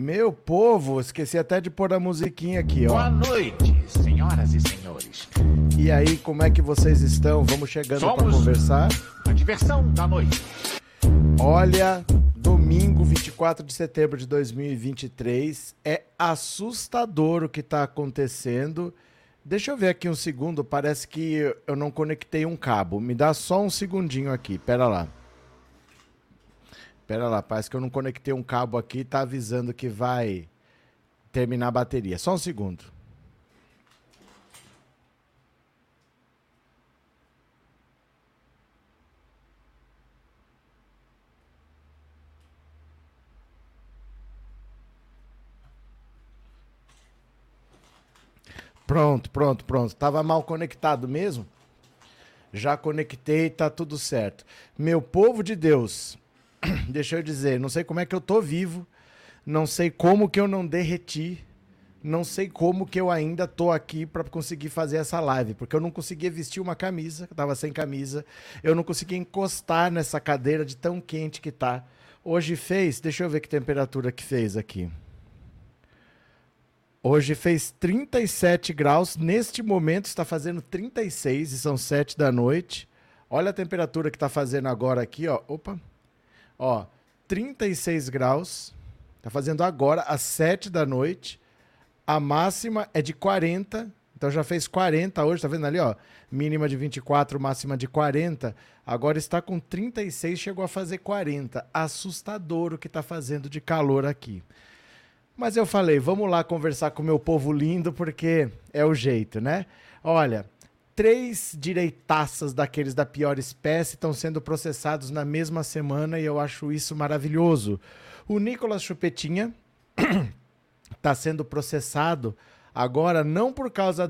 Meu povo, esqueci até de pôr a musiquinha aqui, ó. Boa noite, senhoras e senhores. E aí, como é que vocês estão? Vamos chegando para conversar. A diversão da noite. Olha, domingo 24 de setembro de 2023, é assustador o que está acontecendo. Deixa eu ver aqui um segundo, parece que eu não conectei um cabo. Me dá só um segundinho aqui, pera lá. Pera lá, parece que eu não conectei um cabo aqui, tá avisando que vai terminar a bateria. Só um segundo. Pronto. Tava mal conectado mesmo? Já conectei, tá tudo certo. Meu povo de Deus... Deixa eu dizer, não sei como é que eu tô vivo, não sei como que eu não derreti, não sei como que eu ainda tô aqui para conseguir fazer essa live, porque eu não conseguia vestir uma camisa, eu tava sem camisa, eu não conseguia encostar nessa cadeira de tão quente que tá. Hoje fez, deixa eu ver que temperatura que fez aqui. Hoje fez 37 graus, neste momento está fazendo 36 e são 7 da noite. Olha a temperatura que tá fazendo agora aqui, ó, opa. Ó, 36 graus, tá fazendo agora às 7 da noite, a máxima é de 40, então já fez 40 hoje, tá vendo ali, ó, mínima de 24, máxima de 40, agora está com 36, chegou a fazer 40, assustador o que tá fazendo de calor aqui. Mas eu falei, vamos lá conversar com o meu povo lindo, porque é o jeito, né? Olha... 3 direitaças daqueles da pior espécie estão sendo processados na mesma semana e eu acho isso maravilhoso. O Nicolas Chupetinha está sendo processado agora não por causa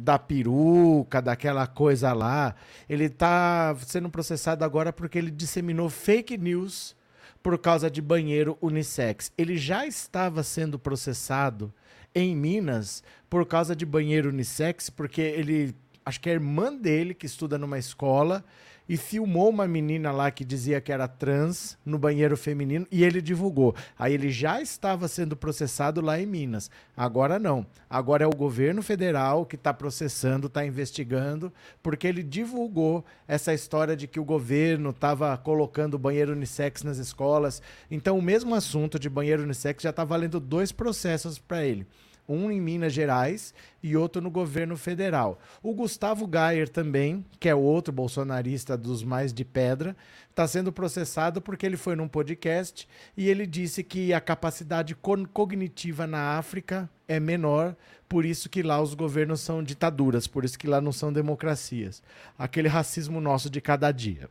da peruca, daquela coisa lá. Ele está sendo processado agora porque ele disseminou fake news por causa de banheiro unissex. Ele já estava sendo processado em Minas por causa de banheiro unissex porque ele... Acho que é a irmã dele, que estuda numa escola, e filmou uma menina lá que dizia que era trans no banheiro feminino, e ele divulgou. Aí ele já estava sendo processado lá em Minas. Agora não. Agora é o governo federal que está processando, está investigando, porque ele divulgou essa história de que o governo estava colocando banheiro unissex nas escolas. Então o mesmo assunto de banheiro unissex já está valendo 2 processos para ele. Um em Minas Gerais e outro no governo federal. O Gustavo Gayer também, que é outro bolsonarista dos mais de pedra, está sendo processado porque ele foi num podcast e ele disse que a capacidade cognitiva na África é menor, por isso que lá os governos são ditaduras, por isso que lá não são democracias. Aquele racismo nosso de cada dia.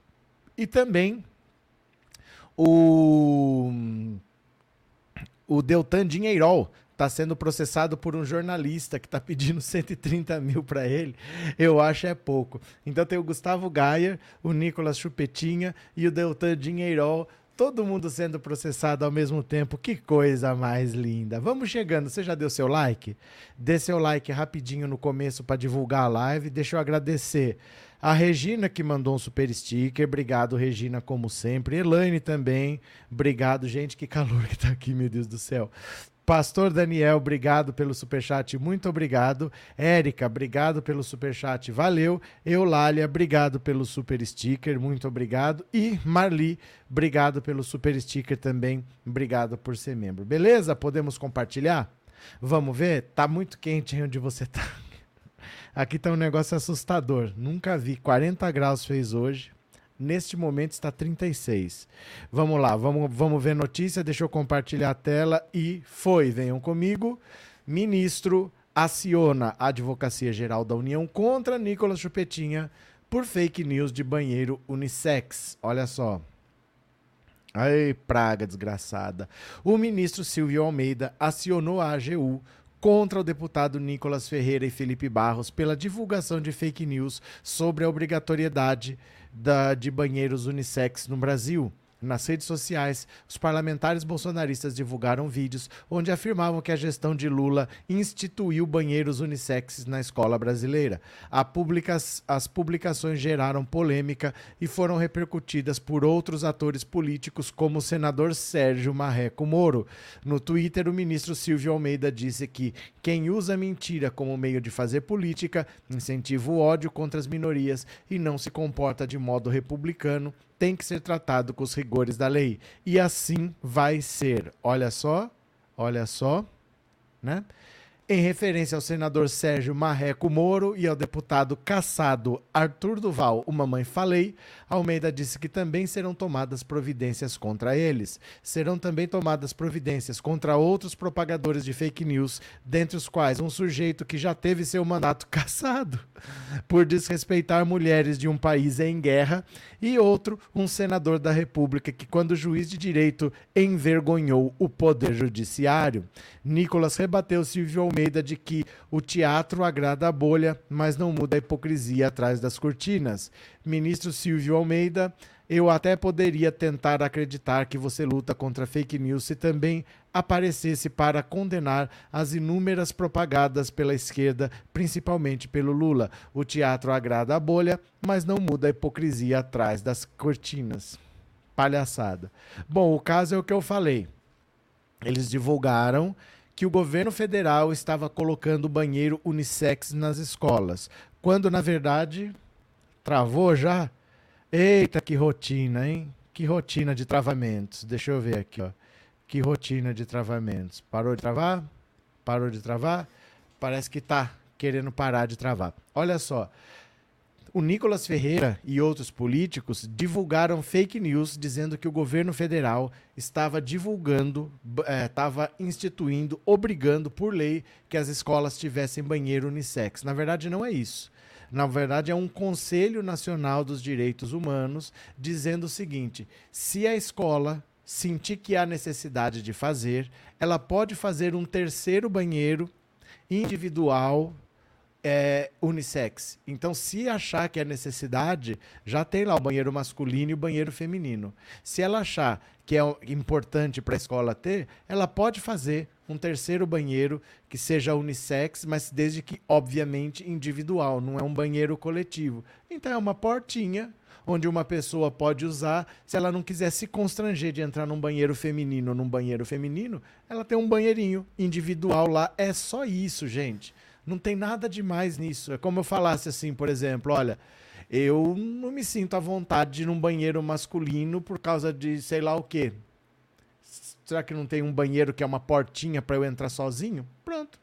E também o Deltan Dinheirol, está sendo processado por um jornalista que está pedindo 130 mil para ele, eu acho é pouco. Então tem o Gustavo Gayer, o Nicolas Chupetinha e o Deltan Dinheirol, todo mundo sendo processado ao mesmo tempo, que coisa mais linda. Vamos chegando, você já deu seu like? Dê seu like rapidinho no começo para divulgar a live, deixa eu agradecer. A Regina que mandou um super sticker, obrigado Regina, como sempre. Elaine também, obrigado gente, que calor que tá aqui, meu Deus do céu. Pastor Daniel, obrigado pelo superchat, muito obrigado. Érica, obrigado pelo superchat, valeu. Eulália, obrigado pelo super sticker, muito obrigado. E Marli, obrigado pelo super sticker também, obrigado por ser membro. Beleza? Podemos compartilhar? Vamos ver? Tá muito quente aí onde você tá. Aqui tá um negócio assustador, nunca vi, 40 graus fez hoje. Neste momento está 36. Vamos lá, vamos ver notícia, deixa eu compartilhar a tela e foi, venham comigo. Ministro aciona a Advocacia Geral da União contra Nicolas Chupetinha por fake news de banheiro unissex. Olha só. Ai, praga desgraçada. O ministro Silvio Almeida acionou a AGU contra o deputado Nikolas Ferreira e Felipe Barros pela divulgação de fake news sobre a obrigatoriedade de banheiros unissex no Brasil. Nas redes sociais, os parlamentares bolsonaristas divulgaram vídeos onde afirmavam que a gestão de Lula instituiu banheiros unissex na escola brasileira. As publicações geraram polêmica e foram repercutidas por outros atores políticos, como o senador Sérgio Marreco Moro. No Twitter, o ministro Silvio Almeida disse que quem usa mentira como meio de fazer política incentiva o ódio contra as minorias e não se comporta de modo republicano tem que ser tratado com os rigores da lei. E assim vai ser. Olha só, né? Em referência ao senador Sérgio Marreco Moro e ao deputado cassado Arthur Duval, o Mamãe Falei, Almeida disse que também serão tomadas providências contra eles. Serão também tomadas providências contra outros propagadores de fake news, dentre os quais um sujeito que já teve seu mandato cassado por desrespeitar mulheres de um país em guerra, e outro, um senador da República que, quando juiz de direito, envergonhou o poder judiciário. Nikolas rebateu Silvio Almeida de que o teatro agrada a bolha, mas não muda a hipocrisia atrás das cortinas. Ministro Silvio Almeida, eu até poderia tentar acreditar que você luta contra fake news se também aparecesse para condenar as inúmeras propagadas pela esquerda, principalmente pelo Lula. O teatro agrada a bolha, mas não muda a hipocrisia atrás das cortinas. Palhaçada. Bom, o caso é o que eu falei. Eles divulgaram que o governo federal estava colocando banheiro unissex nas escolas, quando, na verdade, travou já? Eita, que rotina, hein? Que rotina de travamentos. Deixa eu ver aqui, ó. Que rotina de travamentos. Parou de travar? Parou de travar? Parece que tá querendo parar de travar. Olha só. O Nikolas Ferreira e outros políticos divulgaram fake news dizendo que o governo federal estava divulgando, estava instituindo, obrigando por lei que as escolas tivessem banheiro unissex. Na verdade, não é isso. Na verdade, é um Conselho Nacional dos Direitos Humanos dizendo o seguinte: se a escola sentir que há necessidade de fazer, ela pode fazer um terceiro banheiro individual, unissex. Então, se achar que é necessidade, já tem lá o banheiro masculino e o banheiro feminino. Se ela achar que é importante para a escola ter, ela pode fazer um terceiro banheiro que seja unissex, mas desde que, obviamente, individual, não é um banheiro coletivo. Então, é uma portinha onde uma pessoa pode usar. Se ela não quiser se constranger de entrar num banheiro feminino ou num banheiro feminino, ela tem um banheirinho individual lá. É só isso, gente. Não tem nada demais nisso. É como eu falasse assim, por exemplo, olha, eu não me sinto à vontade de ir num banheiro masculino por causa de sei lá o quê. Será que não tem um banheiro que é uma portinha para eu entrar sozinho? Pronto.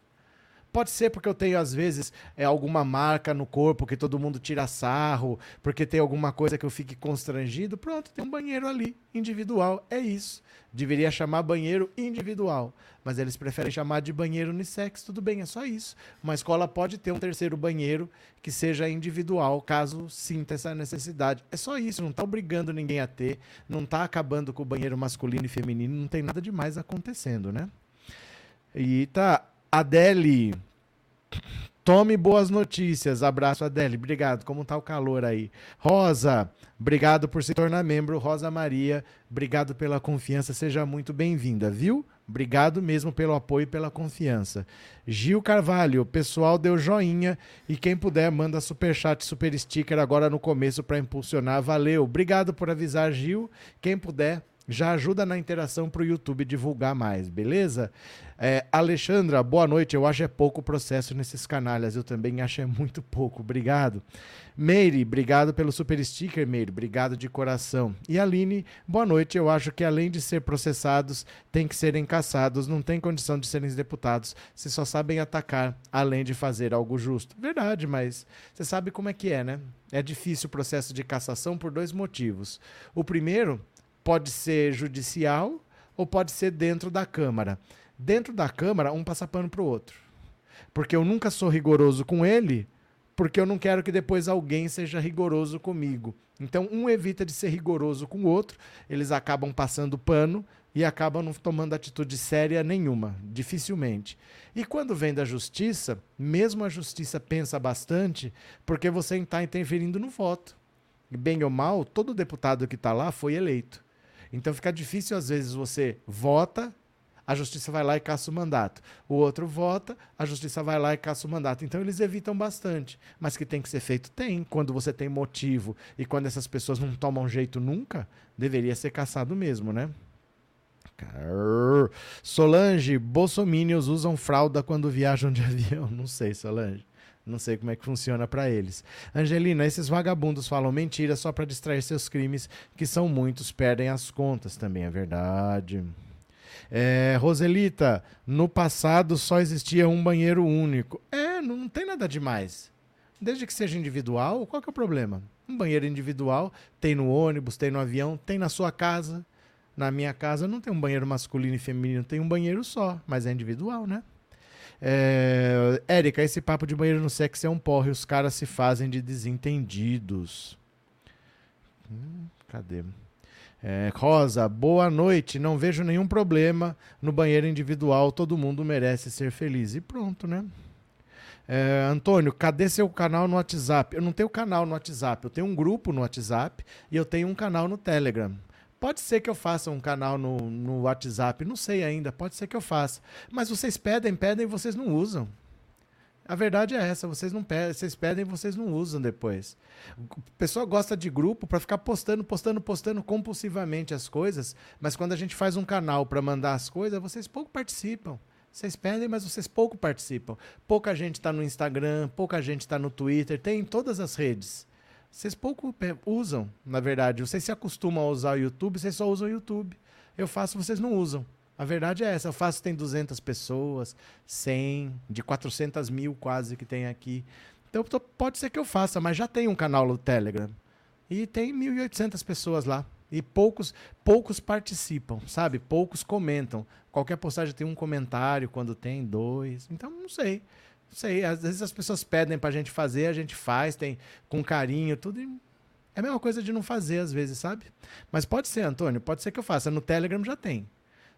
Pode ser porque eu tenho, às vezes, alguma marca no corpo que todo mundo tira sarro, porque tem alguma coisa que eu fique constrangido. Pronto, tem um banheiro ali, individual. É isso. Deveria chamar banheiro individual, mas eles preferem chamar de banheiro unissex. Tudo bem, é só isso. Uma escola pode ter um terceiro banheiro que seja individual, caso sinta essa necessidade. É só isso, não está obrigando ninguém a ter, não está acabando com o banheiro masculino e feminino, não tem nada demais acontecendo, né? E tá... Adele, tome boas notícias. Abraço, Adele. Obrigado. Como tá o calor aí? Rosa, obrigado por se tornar membro. Rosa Maria, obrigado pela confiança. Seja muito bem-vinda, viu? Obrigado mesmo pelo apoio e pela confiança. Gil Carvalho, o pessoal deu joinha e quem puder manda superchat, super sticker agora no começo para impulsionar. Valeu. Obrigado por avisar, Gil. Quem puder, já ajuda na interação para o YouTube divulgar mais, beleza? Alexandra, boa noite. Eu acho é pouco processo nesses canalhas. Eu também acho é muito pouco. Obrigado. Meire, obrigado pelo super sticker, Meire. Obrigado de coração. E Aline, boa noite. Eu acho que além de ser processados, tem que serem caçados. Não tem condição de serem deputados se só sabem atacar, além de fazer algo justo. Verdade, mas você sabe como é que é, né? É difícil o processo de cassação por dois motivos. O primeiro... pode ser judicial ou pode ser dentro da Câmara. Dentro da Câmara, um passa pano para o outro. Porque eu nunca sou rigoroso com ele, porque eu não quero que depois alguém seja rigoroso comigo. Então, um evita de ser rigoroso com o outro, eles acabam passando pano e acabam não tomando atitude séria nenhuma, dificilmente. E quando vem da Justiça, mesmo a Justiça pensa bastante, porque você está interferindo no voto. Bem ou mal, todo deputado que está lá foi eleito. Então fica difícil, às vezes, você vota, a justiça vai lá e caça o mandato. O outro vota, a justiça vai lá e caça o mandato. Então eles evitam bastante. Mas que tem que ser feito, tem. Quando você tem motivo e quando essas pessoas não tomam jeito nunca, deveria ser caçado mesmo, né? Solange, bolsomínios usam fralda quando viajam de avião. Não sei, Solange. Não sei como é que funciona para eles. Angelina, esses vagabundos falam mentira só para distrair seus crimes, que são muitos, perdem as contas também, é verdade. Roselita, no passado só existia um banheiro único. Não tem nada demais. Desde que seja individual, qual que é o problema? Um banheiro individual tem no ônibus, tem no avião, tem na sua casa. Na minha casa não tem um banheiro masculino e feminino, tem um banheiro só, mas é individual, né? Érica, esse papo de banheiro no sexo é um porre, os caras se fazem de desentendidos. Cadê? Rosa, boa noite, não vejo nenhum problema no banheiro individual, todo mundo merece ser feliz. E pronto, né? Antônio, cadê seu canal no WhatsApp? Eu não tenho canal no WhatsApp, eu tenho um grupo no WhatsApp e eu tenho um canal no Telegram. Pode ser que eu faça um canal no WhatsApp, não sei ainda, pode ser que eu faça. Mas vocês pedem e vocês não usam. A verdade é essa, vocês pedem e vocês não usam depois. O pessoal gosta de grupo para ficar postando compulsivamente as coisas, mas quando a gente faz um canal para mandar as coisas, vocês pouco participam. Vocês pedem, mas vocês pouco participam. Pouca gente está no Instagram, pouca gente está no Twitter, tem em todas as redes. Vocês pouco usam, na verdade. Vocês se acostumam a usar o YouTube, vocês só usam o YouTube. Eu faço, vocês não usam. A verdade é essa. Eu faço, tem 200 pessoas, 100, de 400 mil quase que tem aqui. Então pode ser que eu faça, mas já tem um canal no Telegram. E tem 1.800 pessoas lá. E poucos participam, sabe? Poucos comentam. Qualquer postagem tem um comentário, quando tem, 2. Então, não sei. Não sei, às vezes as pessoas pedem pra gente fazer, a gente faz, tem com carinho, tudo. É a mesma coisa de não fazer às vezes, sabe? Mas pode ser, Antônio, pode ser que eu faça. No Telegram já tem.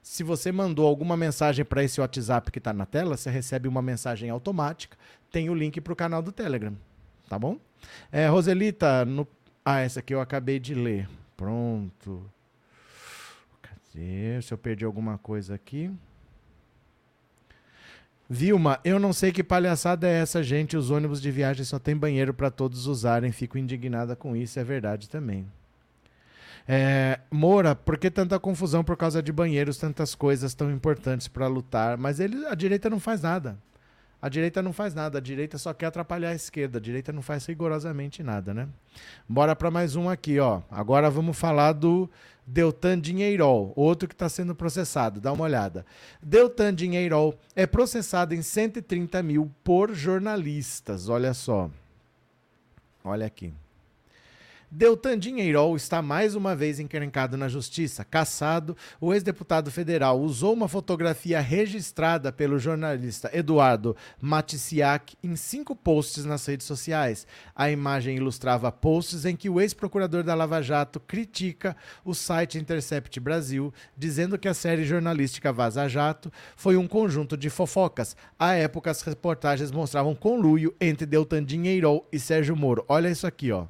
Se você mandou alguma mensagem para esse WhatsApp que tá na tela, você recebe uma mensagem automática, tem o link pro canal do Telegram, tá bom? Roselita, essa aqui eu acabei de ler. Pronto. Cadê? Se eu perdi alguma coisa aqui... Vilma, eu não sei que palhaçada é essa, gente. Os ônibus de viagem só tem banheiro para todos usarem. Fico indignada com isso, é verdade também. Moura, por que tanta confusão por causa de banheiros, tantas coisas tão importantes para lutar? Mas a direita não faz nada. A direita não faz nada, a direita só quer atrapalhar a esquerda. A direita não faz rigorosamente nada, né? Bora para mais um aqui, ó. Agora vamos falar do Deltan Dinheirol, outro que está sendo processado. Dá uma olhada. Deltan Dinheirol é processado em 130 mil por jornalistas. Olha só. Olha aqui. Deltan Dinheirol está mais uma vez encrencado na justiça. Cassado, o ex-deputado federal usou uma fotografia registrada pelo jornalista Eduardo Matissiak em 5 posts nas redes sociais. A imagem ilustrava posts em que o ex-procurador da Lava Jato critica o site Intercept Brasil, dizendo que a série jornalística Vaza Jato foi um conjunto de fofocas. À época, as reportagens mostravam conluio entre Deltan Dinheirol e Sérgio Moro. Olha isso aqui, ó.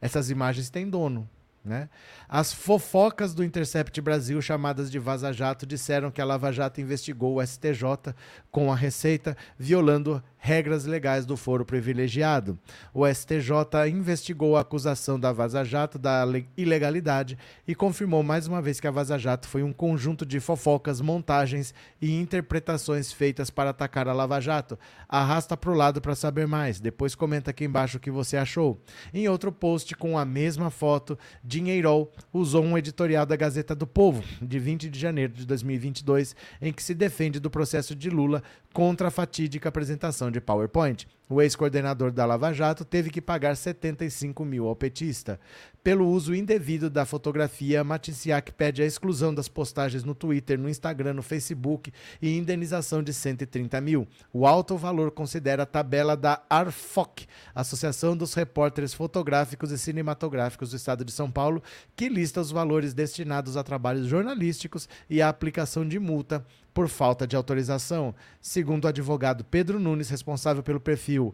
Essas imagens têm dono, né? As fofocas do Intercept Brasil, chamadas de Vaza Jato, disseram que a Lava Jato investigou o STJ com a Receita, violando regras legais do foro privilegiado. O STJ investigou a acusação da Vaza Jato da ilegalidade e confirmou mais uma vez que a Vaza Jato foi um conjunto de fofocas, montagens e interpretações feitas para atacar a Lava Jato. Arrasta para o lado para saber mais. Depois comenta aqui embaixo o que você achou. Em outro post com a mesma foto, Dinheirol usou um editorial da Gazeta do Povo, de 20 de janeiro de 2022, em que se defende do processo de Lula contra a fatídica apresentação de PowerPoint. O ex-coordenador da Lava Jato teve que pagar 75 mil ao petista. Pelo uso indevido da fotografia, Matissiak pede a exclusão das postagens no Twitter, no Instagram, no Facebook e indenização de 130 mil. O alto valor considera a tabela da ARFOC, Associação dos Repórteres Fotográficos e Cinematográficos do Estado de São Paulo, que lista os valores destinados a trabalhos jornalísticos e a aplicação de multa por falta de autorização. Segundo o advogado Pedro Nunes, responsável pelo perfil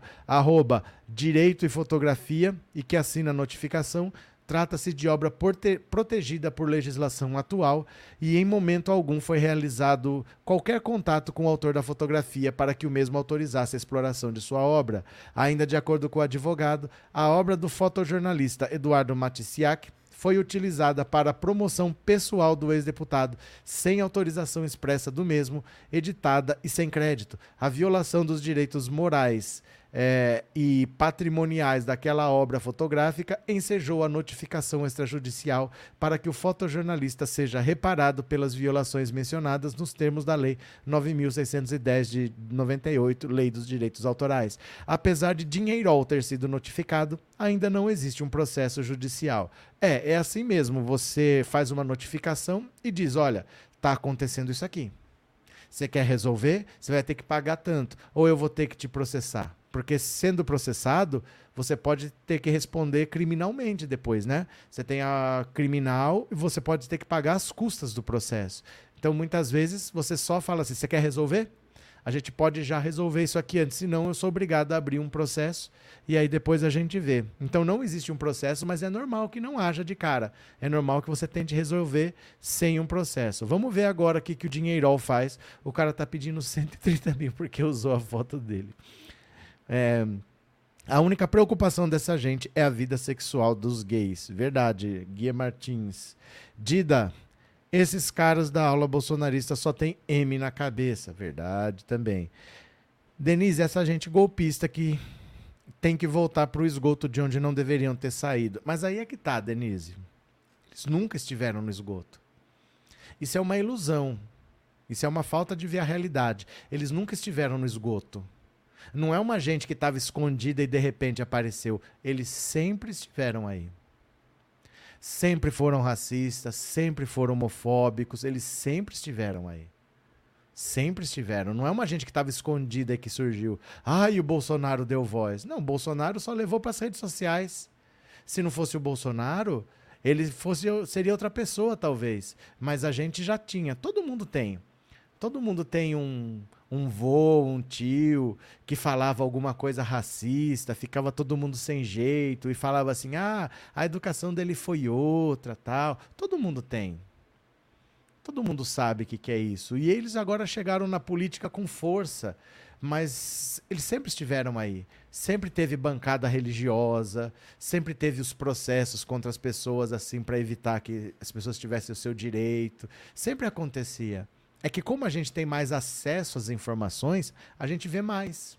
@direito e fotografia e que assina a notificação, Trata-se de obra protegida por legislação atual e em momento algum foi realizado qualquer contato com o autor da fotografia para que o mesmo autorizasse a exploração de sua obra. Ainda de acordo com o advogado, a obra do fotojornalista Eduardo Matissiak foi utilizada para a promoção pessoal do ex-deputado, sem autorização expressa do mesmo, editada e sem crédito. A violação dos direitos morais e patrimoniais daquela obra fotográfica ensejou a notificação extrajudicial para que o fotojornalista seja reparado pelas violações mencionadas nos termos da Lei 9.610 de 98, Lei dos Direitos Autorais. Apesar de Dinheirol ter sido notificado, ainda não existe um processo judicial. É assim mesmo, você faz uma notificação e diz, olha, está acontecendo isso aqui. Você quer resolver? Você vai ter que pagar tanto, ou eu vou ter que te processar. Porque sendo processado, você pode ter que responder criminalmente depois, né? Você tem a criminal e você pode ter que pagar as custas do processo. Então, muitas vezes, você só fala assim, você quer resolver? A gente pode já resolver isso aqui antes, senão eu sou obrigado a abrir um processo e aí depois a gente vê. Então, não existe um processo, mas é normal que não haja de cara. É normal que você tente resolver sem um processo. Vamos ver agora o que o Dinheirol faz. O cara tá pedindo 130 mil porque usou a foto dele. A única preocupação dessa gente é a vida sexual dos gays. Verdade, Guia Martins. Dida, esses caras da aula bolsonarista só tem M na cabeça. Verdade também. Denise, essa gente golpista que tem que voltar para o esgoto de onde não deveriam ter saído. Mas aí é que tá, Denise. Eles nunca estiveram no esgoto. Isso é uma ilusão. Isso é uma falta de ver a realidade. Eles nunca estiveram no esgoto. Não é uma gente que estava escondida e de repente apareceu. Eles sempre estiveram aí. Sempre foram racistas, sempre foram homofóbicos, eles sempre estiveram aí. Sempre estiveram. Não é uma gente que estava escondida e que surgiu. Ah, e o Bolsonaro deu voz. Não, o Bolsonaro só levou para as redes sociais. Se não fosse o Bolsonaro, seria outra pessoa talvez. Mas a gente já tinha, todo mundo tem. Todo mundo tem um vô, um tio, que falava alguma coisa racista, ficava todo mundo sem jeito e falava assim, ah, a educação dele foi outra, tal. Todo mundo tem. Todo mundo sabe o que é isso. E eles agora chegaram na política com força, mas eles sempre estiveram aí. Sempre teve bancada religiosa, sempre teve os processos contra as pessoas assim para evitar que as pessoas tivessem o seu direito. Sempre acontecia. É que como a gente tem mais acesso às informações, a gente vê mais.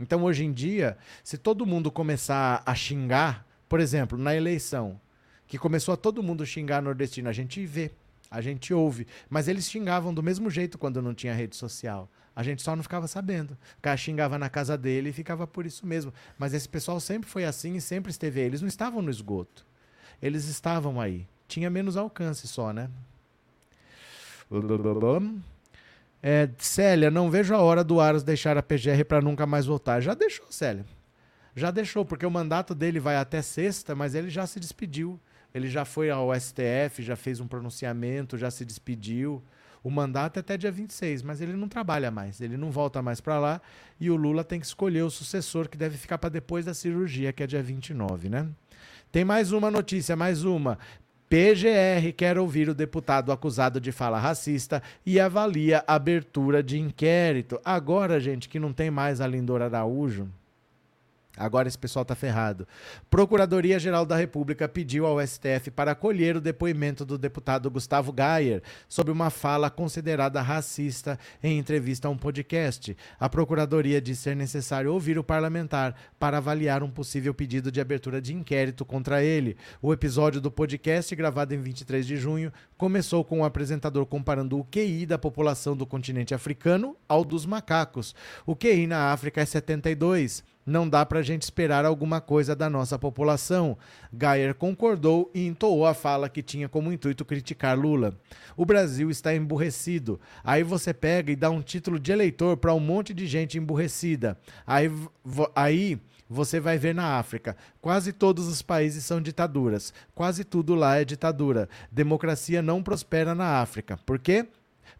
Então, hoje em dia, se todo mundo começar a xingar, por exemplo, na eleição, que começou a todo mundo xingar nordestino, a gente vê, a gente ouve. Mas eles xingavam do mesmo jeito quando não tinha rede social. A gente só não ficava sabendo. O cara xingava na casa dele e ficava por isso mesmo. Mas esse pessoal sempre foi assim e sempre esteve aí. Eles não estavam no esgoto. Eles estavam aí. Tinha menos alcance só, né? Célia, não vejo a hora do Aras deixar a PGR para nunca mais voltar. Já deixou, Célia. Já deixou, porque o mandato dele vai até sexta, mas ele já se despediu. Ele já foi ao STF, já fez um pronunciamento, já se despediu. O mandato é até dia 26, mas ele não trabalha mais. Ele não volta mais para lá. E o Lula tem que escolher o sucessor, que deve ficar para depois da cirurgia, que é dia 29, né? Tem mais uma notícia, mais uma. PGR quer ouvir o deputado acusado de fala racista e avalia a abertura de inquérito. Agora, gente, que não tem mais a Lindor Araújo, agora esse pessoal tá ferrado. Procuradoria-Geral da República pediu ao STF para acolher o depoimento do deputado Gustavo Gayer sobre uma fala considerada racista em entrevista a um podcast. A Procuradoria disse ser necessário ouvir o parlamentar para avaliar um possível pedido de abertura de inquérito contra ele. O episódio do podcast, gravado em 23 de junho, começou com o apresentador comparando o QI da população do continente africano ao dos macacos. O QI na África é 72. Não dá pra gente esperar alguma coisa da nossa população. Gayer concordou e entoou a fala que tinha como intuito criticar Lula. O Brasil está emburrecido. Aí você pega e dá um título de eleitor pra um monte de gente emburrecida. Aí você vai ver na África. Quase todos os países são ditaduras. Quase tudo lá é ditadura. Democracia não prospera na África. Por quê?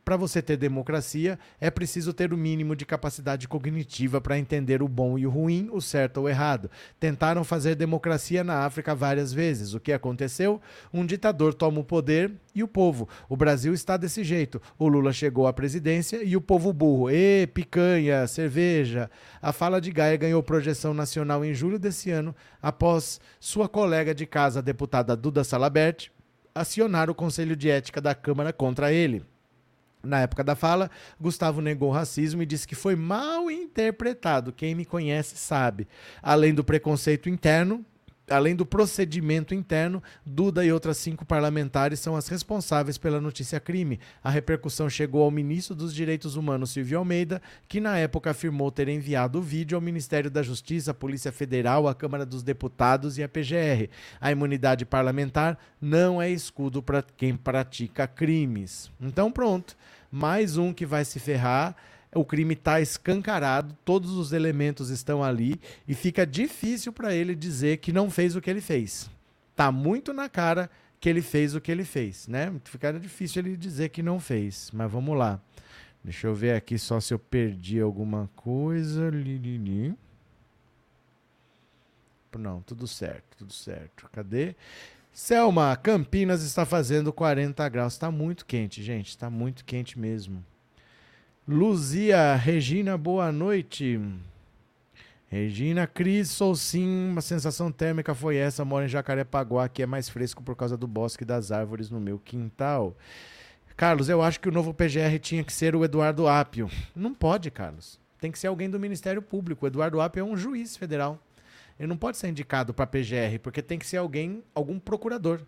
para você ter democracia, é preciso ter o mínimo de capacidade cognitiva para entender o bom e o ruim, o certo ou o errado. Tentaram fazer democracia na África várias vezes. O que aconteceu? Um ditador toma o poder e o povo. O Brasil está desse jeito. O Lula chegou à presidência e o povo burro. Ê, picanha, cerveja. A fala de Gayer ganhou projeção nacional em julho desse ano, após sua colega de casa, a deputada Duda Salabert, acionar o Conselho de Ética da Câmara contra ele. Na época da fala, Gustavo negou o racismo e disse que foi mal interpretado. Quem me conhece sabe. Além do preconceito interno, além do procedimento interno, Duda e outras 5 parlamentares são as responsáveis pela notícia crime. A repercussão chegou ao ministro dos Direitos Humanos, Silvio Almeida, que na época afirmou ter enviado o vídeo ao Ministério da Justiça, à Polícia Federal, à Câmara dos Deputados e à PGR. A imunidade parlamentar não é escudo para quem pratica crimes. Então pronto, mais um que vai se ferrar. O crime está escancarado, todos os elementos estão ali e fica difícil para ele dizer que não fez o que ele fez. Está muito na cara que ele fez o que ele fez, né? Fica difícil ele dizer que não fez, mas vamos lá. Deixa eu ver aqui só se eu perdi alguma coisa. Não, tudo certo, tudo certo. Cadê? Selma, Campinas está fazendo 40 graus. Está muito quente, gente, está muito quente mesmo. Luzia, Regina, boa noite. Regina, Cris, sou sim, uma sensação térmica foi essa, moro em Jacarepaguá, que é mais fresco por causa do bosque e das árvores no meu quintal. Carlos, eu acho que o novo PGR tinha que ser o Eduardo Appio. Não pode, Carlos. Tem que ser alguém do Ministério Público. O Eduardo Appio é um juiz federal. Ele não pode ser indicado para PGR, porque tem que ser alguém, algum procurador,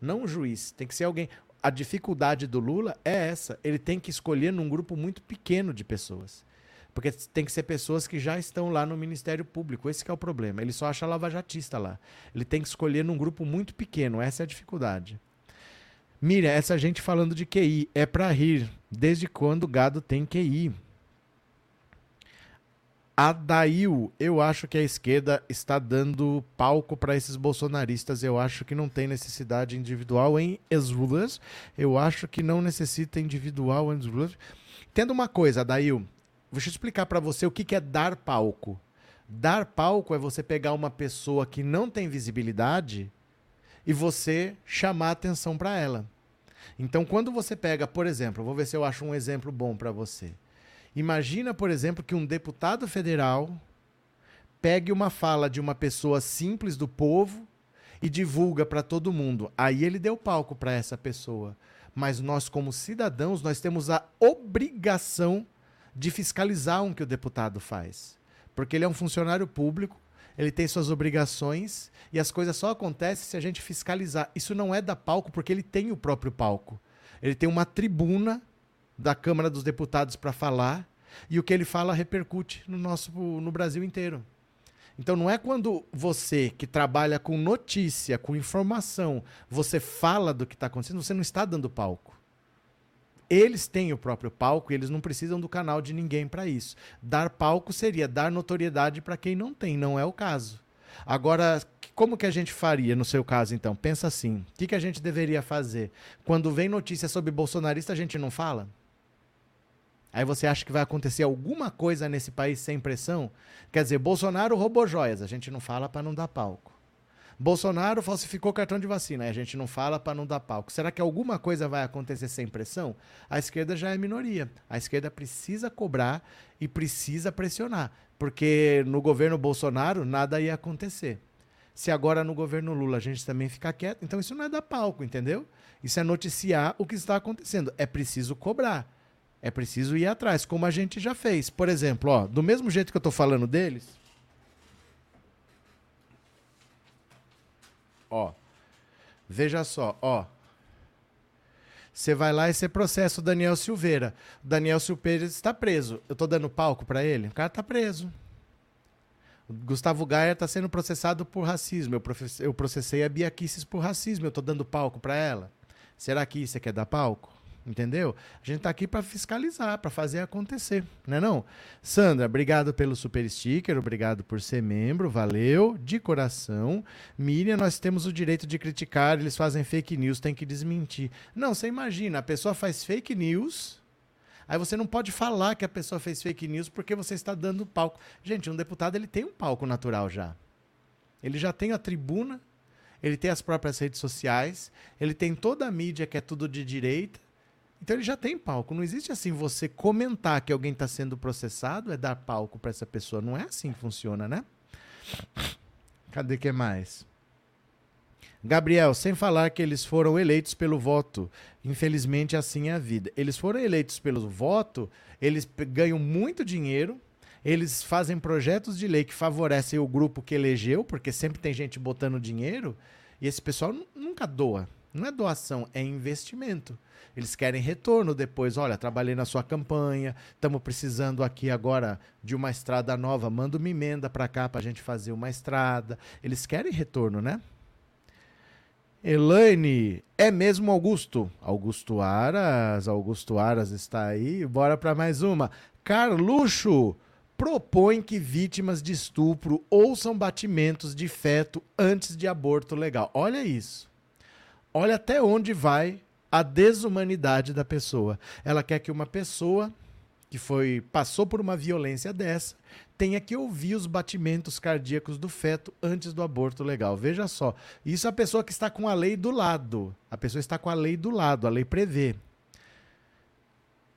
não um juiz. Tem que ser alguém... A dificuldade do Lula é essa. Ele tem que escolher num grupo muito pequeno de pessoas. Porque tem que ser pessoas que já estão lá no Ministério Público. Esse que é o problema. Ele só acha lavajatista lá. Ele tem que escolher num grupo muito pequeno. Essa é a dificuldade. Miriam, essa gente falando de QI. É pra rir. Desde quando o gado tem QI? Adail, eu acho que a esquerda está dando palco para esses bolsonaristas, eu acho que não tem necessidade individual em Esvulas, eu acho que não necessita individual em Esvulas. Tendo uma coisa, Adail, deixa eu explicar para você o que é dar palco. Dar palco é você pegar uma pessoa que não tem visibilidade e você chamar atenção para ela. Então, quando você pega, por exemplo, vou ver se eu acho um exemplo bom para você. Imagina, por exemplo, que um deputado federal pegue uma fala de uma pessoa simples do povo e divulga para todo mundo. Aí ele deu palco para essa pessoa. Mas nós, como cidadãos, nós temos a obrigação de fiscalizar o que o deputado faz. Porque ele é um funcionário público, ele tem suas obrigações e as coisas só acontecem se a gente fiscalizar. Isso não é dar palco porque ele tem o próprio palco. Ele tem uma tribuna da Câmara dos Deputados para falar, e o que ele fala repercute no Brasil inteiro. Então não é quando você, que trabalha com notícia, com informação, você fala do que está acontecendo, você não está dando palco. Eles têm o próprio palco e eles não precisam do canal de ninguém para isso. Dar palco seria dar notoriedade para quem não tem, não é o caso. Agora, como que a gente faria no seu caso, então? Pensa assim, o que a gente deveria fazer? Quando vem notícia sobre bolsonarista, a gente não fala? Aí você acha que vai acontecer alguma coisa nesse país sem pressão? Quer dizer, Bolsonaro roubou joias, a gente não fala para não dar palco. Bolsonaro falsificou cartão de vacina, a gente não fala para não dar palco. Será que alguma coisa vai acontecer sem pressão? A esquerda já é minoria. A esquerda precisa cobrar e precisa pressionar, porque no governo Bolsonaro nada ia acontecer. Se agora no governo Lula a gente também ficar quieto, então isso não é dar palco, entendeu? Isso é noticiar o que está acontecendo. É preciso cobrar. É preciso ir atrás, como a gente já fez. Por exemplo, ó, do mesmo jeito que eu estou falando deles, ó, veja só, ó, você vai lá e você processa o Daniel Silveira. O Daniel Silveira está preso. Eu estou dando palco para ele? O cara está preso. O Gustavo Gayer está sendo processado por racismo. Eu processei a Bia Kicis por racismo. Eu estou dando palco para ela. Será que isso quer dar palco? Entendeu? A gente está aqui para fiscalizar, para fazer acontecer, né não? Sandra, obrigado pelo super sticker, obrigado por ser membro, valeu, de coração. Miriam, nós temos o direito de criticar, eles fazem fake news, tem que desmentir. Não, você imagina, a pessoa faz fake news, Aí você não pode falar que a pessoa fez fake news porque você está dando palco. Gente, um deputado ele tem um palco natural já. Ele já tem a tribuna, ele tem as próprias redes sociais, ele tem toda a mídia que é tudo de direita. Então ele já tem palco. Não existe assim você comentar que alguém está sendo processado, é dar palco para essa pessoa. Não é assim que funciona, né? Cadê que mais? Gabriel, sem falar que eles foram eleitos pelo voto. Infelizmente, assim é a vida. Eles foram eleitos pelo voto, eles ganham muito dinheiro, eles fazem projetos de lei que favorecem o grupo que elegeu, porque sempre tem gente botando dinheiro, e esse pessoal nunca doa. Não é doação, é investimento. Eles querem retorno depois. Olha, trabalhei na sua campanha, estamos precisando aqui agora de uma estrada nova, manda uma emenda para cá para a gente fazer uma estrada. Eles querem retorno, né? Elaine, é mesmo Augusto? Augusto Aras está aí. Bora para mais uma. Carluxo propõe que vítimas de estupro ouçam batimentos de feto antes de aborto legal. Olha isso. Olha até onde vai a desumanidade da pessoa. Ela quer que uma pessoa que passou por uma violência dessa tenha que ouvir os batimentos cardíacos do feto antes do aborto legal. Veja só, isso é a pessoa que está com a lei do lado. A pessoa está com a lei do lado, a lei prevê.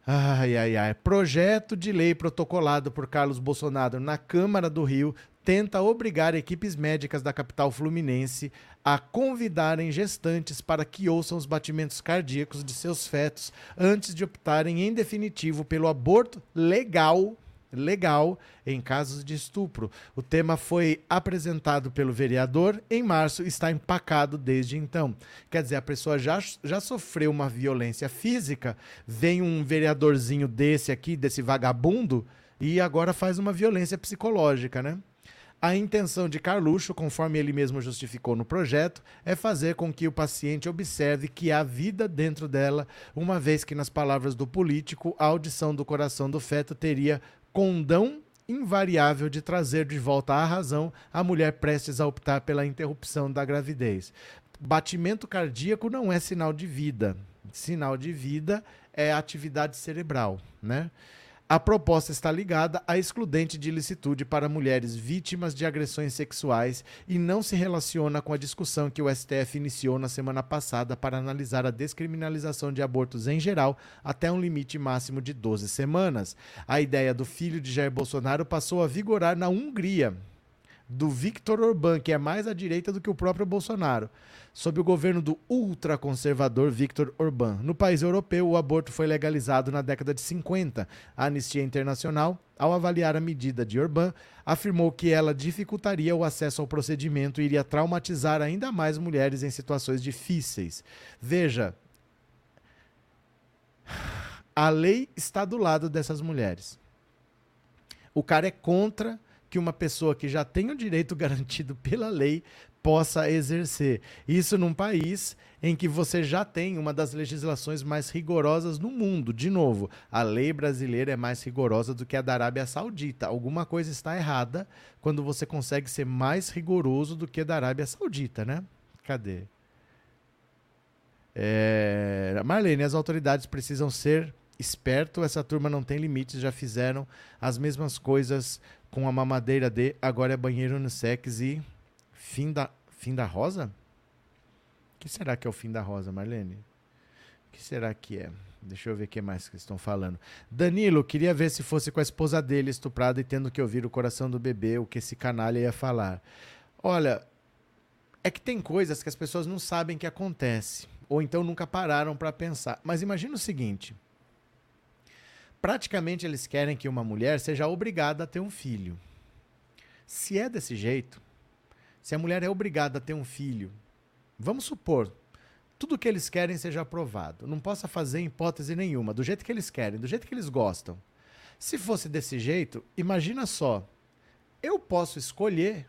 Ai, ai, ai. Projeto de lei protocolado por Carlos Bolsonaro na Câmara do Rio tenta obrigar equipes médicas da capital fluminense a convidarem gestantes para que ouçam os batimentos cardíacos de seus fetos antes de optarem em definitivo pelo aborto legal em casos de estupro. O tema foi apresentado pelo vereador em março e está empacado desde então. Quer dizer, a pessoa já sofreu uma violência física, vem um vereadorzinho desse aqui, desse vagabundo, e agora faz uma violência psicológica, né? A intenção de Carluxo, conforme ele mesmo justificou no projeto, é fazer com que o paciente observe que há vida dentro dela, uma vez que, nas palavras do político, a audição do coração do feto teria condão invariável de trazer de volta à razão a mulher prestes a optar pela interrupção da gravidez. Batimento cardíaco não é sinal de vida. Sinal de vida é atividade cerebral, né? A proposta está ligada à excludente de ilicitude para mulheres vítimas de agressões sexuais e não se relaciona com a discussão que o STF iniciou na semana passada para analisar a descriminalização de abortos em geral até um limite máximo de 12 semanas. A ideia do filho de Jair Bolsonaro passou a vigorar na Hungria, do Viktor Orbán, que é mais à direita do que o próprio Bolsonaro, sob o governo do ultraconservador Viktor Orbán. No país europeu, o aborto foi legalizado na década de 50. A Anistia Internacional, ao avaliar a medida de Orbán, afirmou que ela dificultaria o acesso ao procedimento e iria traumatizar ainda mais mulheres em situações difíceis. Veja, a lei está do lado dessas mulheres. O cara é contra que uma pessoa que já tem o direito garantido pela lei possa exercer. Isso num país em que você já tem uma das legislações mais rigorosas no mundo. De novo, a lei brasileira é mais rigorosa do que a da Arábia Saudita. Alguma coisa está errada quando você consegue ser mais rigoroso do que a da Arábia Saudita, né? Cadê? Marlene, as autoridades precisam ser esperto, essa turma não tem limites, já fizeram as mesmas coisas com a mamadeira de agora é banheiro unissex e fim da rosa? O que será que é o fim da rosa, Marlene? O que será que é? Deixa eu ver o que mais que estão falando. Danilo, queria ver se fosse com a esposa dele estuprada e tendo que ouvir o coração do bebê, o que esse canalha ia falar. Olha, é que tem coisas que as pessoas não sabem que acontece, ou então nunca pararam para pensar. Mas imagina o seguinte, praticamente eles querem que uma mulher seja obrigada a ter um filho. Se é desse jeito, se a mulher é obrigada a ter um filho, vamos supor, tudo que eles querem seja aprovado. Não possa fazer em hipótese nenhuma, do jeito que eles querem, do jeito que eles gostam. Se fosse desse jeito, imagina só, eu posso escolher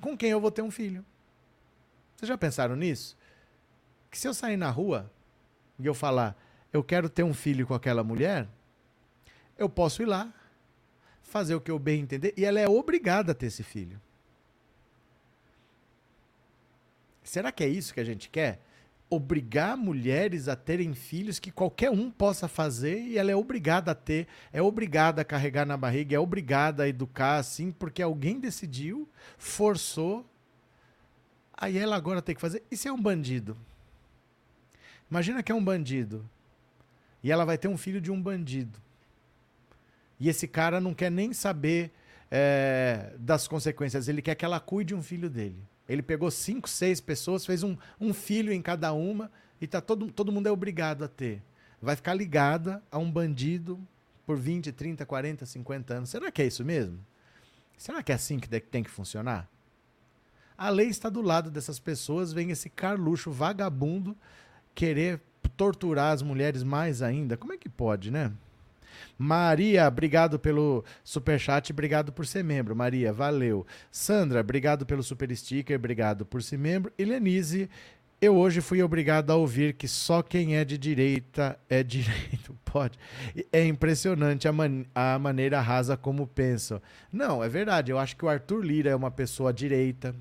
com quem eu vou ter um filho. Vocês já pensaram nisso? Que se eu sair na rua e eu falar, eu quero ter um filho com aquela mulher, eu posso ir lá, fazer o que eu bem entender, e ela é obrigada a ter esse filho. Será que é isso que a gente quer? obrigar mulheres a terem filhos que qualquer um possa fazer e ela é obrigada a ter, é obrigada a carregar na barriga, é obrigada a educar, assim, porque alguém decidiu, forçou, aí ela agora tem que fazer. Isso é um bandido. Imagina que é um bandido. E ela vai ter um filho de um bandido. E esse cara não quer nem saber das consequências. Ele quer que ela cuide um filho dele. Ele pegou 5, 6 pessoas, fez um filho em cada uma e tá todo mundo é obrigado a ter. Vai ficar ligada a um bandido por 20, 30, 40, 50 anos. Será que é isso mesmo? Será que é assim que tem que funcionar? A lei está do lado dessas pessoas, vem esse Carluxo vagabundo querer torturar as mulheres mais ainda. Como é que pode, né? Maria, obrigado pelo superchat, obrigado por ser membro. Maria, valeu. Sandra, obrigado pelo super sticker, obrigado por ser membro. E Lenise, eu hoje fui obrigado a ouvir que só quem é de direita é direito. Pode. É impressionante a maneira rasa como pensam. Não, é verdade. Eu acho que o Arthur Lira é uma pessoa direita.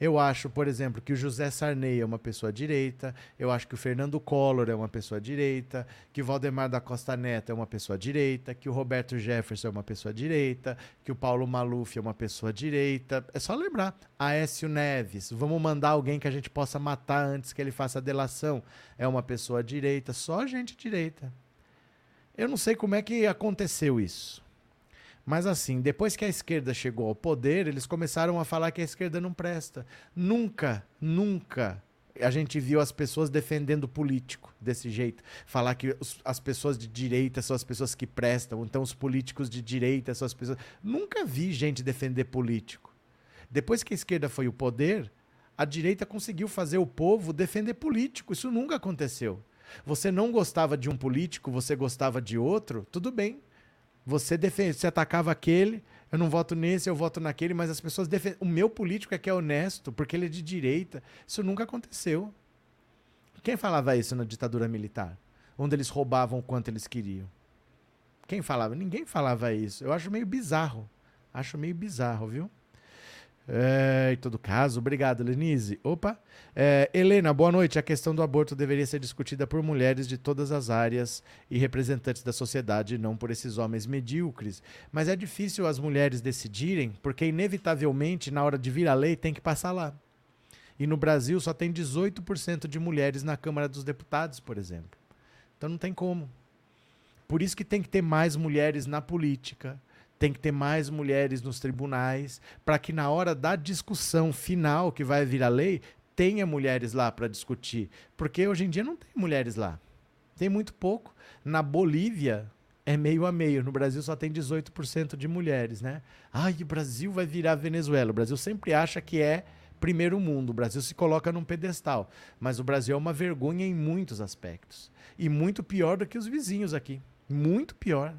Eu acho, por exemplo, que o José Sarney é uma pessoa direita, eu acho que o Fernando Collor é uma pessoa direita, que o Valdemar da Costa Neto é uma pessoa direita, que o Roberto Jefferson é uma pessoa direita, que o Paulo Maluf é uma pessoa direita. É só lembrar. Aécio Neves, vamos mandar alguém que a gente possa matar antes que ele faça a delação. É uma pessoa direita, só gente direita. Eu não sei como é que aconteceu isso. Mas assim, depois que a esquerda chegou ao poder, eles começaram a falar que a esquerda não presta. Nunca, nunca a gente viu as pessoas defendendo o político desse jeito. Falar que as pessoas de direita são as pessoas que prestam, então os políticos de direita são as pessoas... Nunca vi gente defender político. Depois que a esquerda foi ao poder, a direita conseguiu fazer o povo defender político. Isso nunca aconteceu. Você não gostava de um político, você gostava de outro, tudo bem. Você defende, você atacava aquele, eu não voto nesse, eu voto naquele, mas as pessoas defendem. O meu político é que é honesto, porque ele é de direita. Isso nunca aconteceu. Quem falava isso na ditadura militar? Onde eles roubavam o quanto eles queriam. Quem falava? Ninguém falava isso. Eu acho meio bizarro. Acho meio bizarro, viu? Em todo caso, obrigado, Lenise. Opa. Helena, boa noite. A questão do aborto deveria ser discutida por mulheres de todas as áreas e representantes da sociedade, não por esses homens medíocres. Mas é difícil as mulheres decidirem, porque inevitavelmente, na hora de vir a lei, tem que passar lá. E no Brasil só tem 18% de mulheres na Câmara dos Deputados, por exemplo. Então não tem como. Por isso que tem que ter mais mulheres na política. Tem que ter mais mulheres nos tribunais, para que na hora da discussão final que vai vir a lei, tenha mulheres lá para discutir. Porque hoje em dia não tem mulheres lá. Tem muito pouco. Na Bolívia é meio a meio. No Brasil só tem 18% de mulheres, né? Ai, o Brasil vai virar Venezuela. O Brasil sempre acha que é primeiro mundo. O Brasil se coloca num pedestal. Mas o Brasil é uma vergonha em muitos aspectos. E muito pior do que os vizinhos aqui. Muito pior.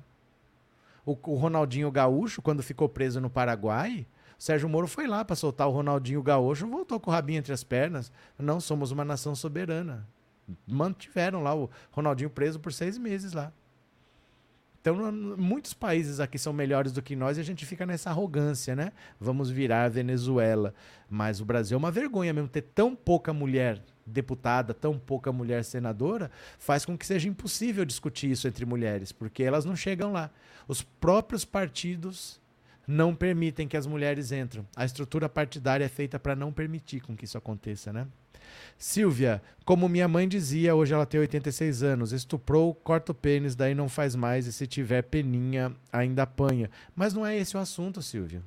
O Ronaldinho Gaúcho, quando ficou preso no Paraguai, o Sérgio Moro foi lá para soltar o Ronaldinho Gaúcho, voltou com o rabinho entre as pernas. Não somos uma nação soberana. Mantiveram lá o Ronaldinho preso por 6 meses lá. Então, muitos países aqui são melhores do que nós e a gente fica nessa arrogância, né? Vamos virar a Venezuela. Mas o Brasil é uma vergonha mesmo. Ter tão pouca mulher deputada, tão pouca mulher senadora, faz com que seja impossível discutir isso entre mulheres, porque elas não chegam lá. Os próprios partidos não permitem que as mulheres entrem. A estrutura partidária é feita para não permitir com que isso aconteça, né? Silvia, como minha mãe dizia, hoje ela tem 86 anos, estuprou, corta o pênis, daí não faz mais, e se tiver peninha, ainda apanha. Mas não é esse o assunto, Silvia.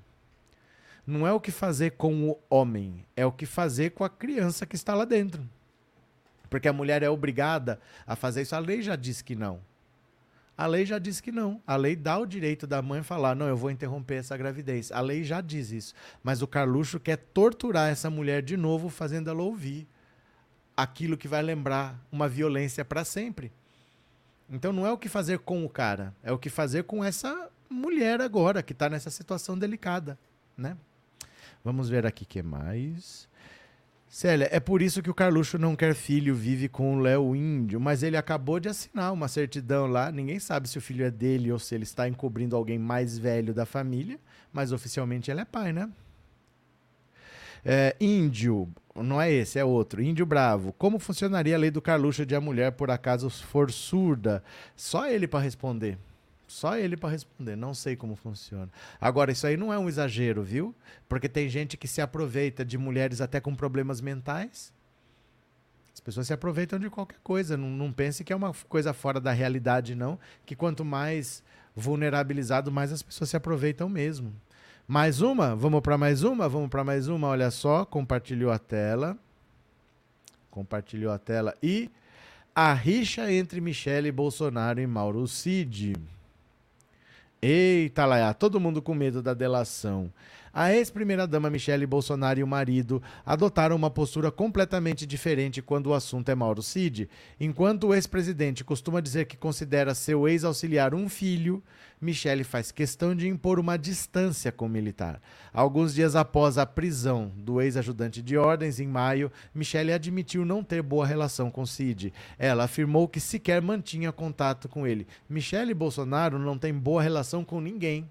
Não é o que fazer com o homem, é o que fazer com a criança que está lá dentro. Porque a mulher é obrigada a fazer isso. A lei já diz que não. A lei já diz que não. A lei dá o direito da mãe falar, não, eu vou interromper essa gravidez. A lei já diz isso. Mas o Carluxo quer torturar essa mulher de novo, fazendo ela ouvir aquilo que vai lembrar uma violência para sempre. Então não é o que fazer com o cara, é o que fazer com essa mulher agora, que está nessa situação delicada, né? Vamos ver aqui o que mais. Célia, é por isso que o Carluxo não quer filho, vive com o Léo Índio, mas ele acabou de assinar uma certidão lá, ninguém sabe se o filho é dele ou se ele está encobrindo alguém mais velho da família, mas oficialmente ele é pai, né? Índio, não é esse, é outro, Índio Bravo. Como funcionaria a lei do Carluxo de a mulher, por acaso, for surda? Só ele para responder. Só ele para responder, não sei como funciona. Agora, isso aí não é um exagero, viu? Porque tem gente que se aproveita de mulheres até com problemas mentais. As pessoas se aproveitam de qualquer coisa. Não pense que é uma coisa fora da realidade, não. Que quanto mais vulnerabilizado, mais as pessoas se aproveitam mesmo. Mais uma? Vamos para mais uma? Vamos para mais uma? Olha só, compartilhou a tela. Compartilhou a tela. E a rixa entre Michele Bolsonaro e Mauro Cid. Eita, lá, todo mundo com medo da delação. A ex-primeira-dama Michele Bolsonaro e o marido adotaram uma postura completamente diferente quando o assunto é Mauro Cid. Enquanto o ex-presidente costuma dizer que considera seu ex-auxiliar um filho, Michele faz questão de impor uma distância com o militar. Alguns dias após a prisão do ex-ajudante de ordens, em maio, Michele admitiu não ter boa relação com Cid. Ela afirmou que sequer mantinha contato com ele. Michele Bolsonaro não tem boa relação com ninguém.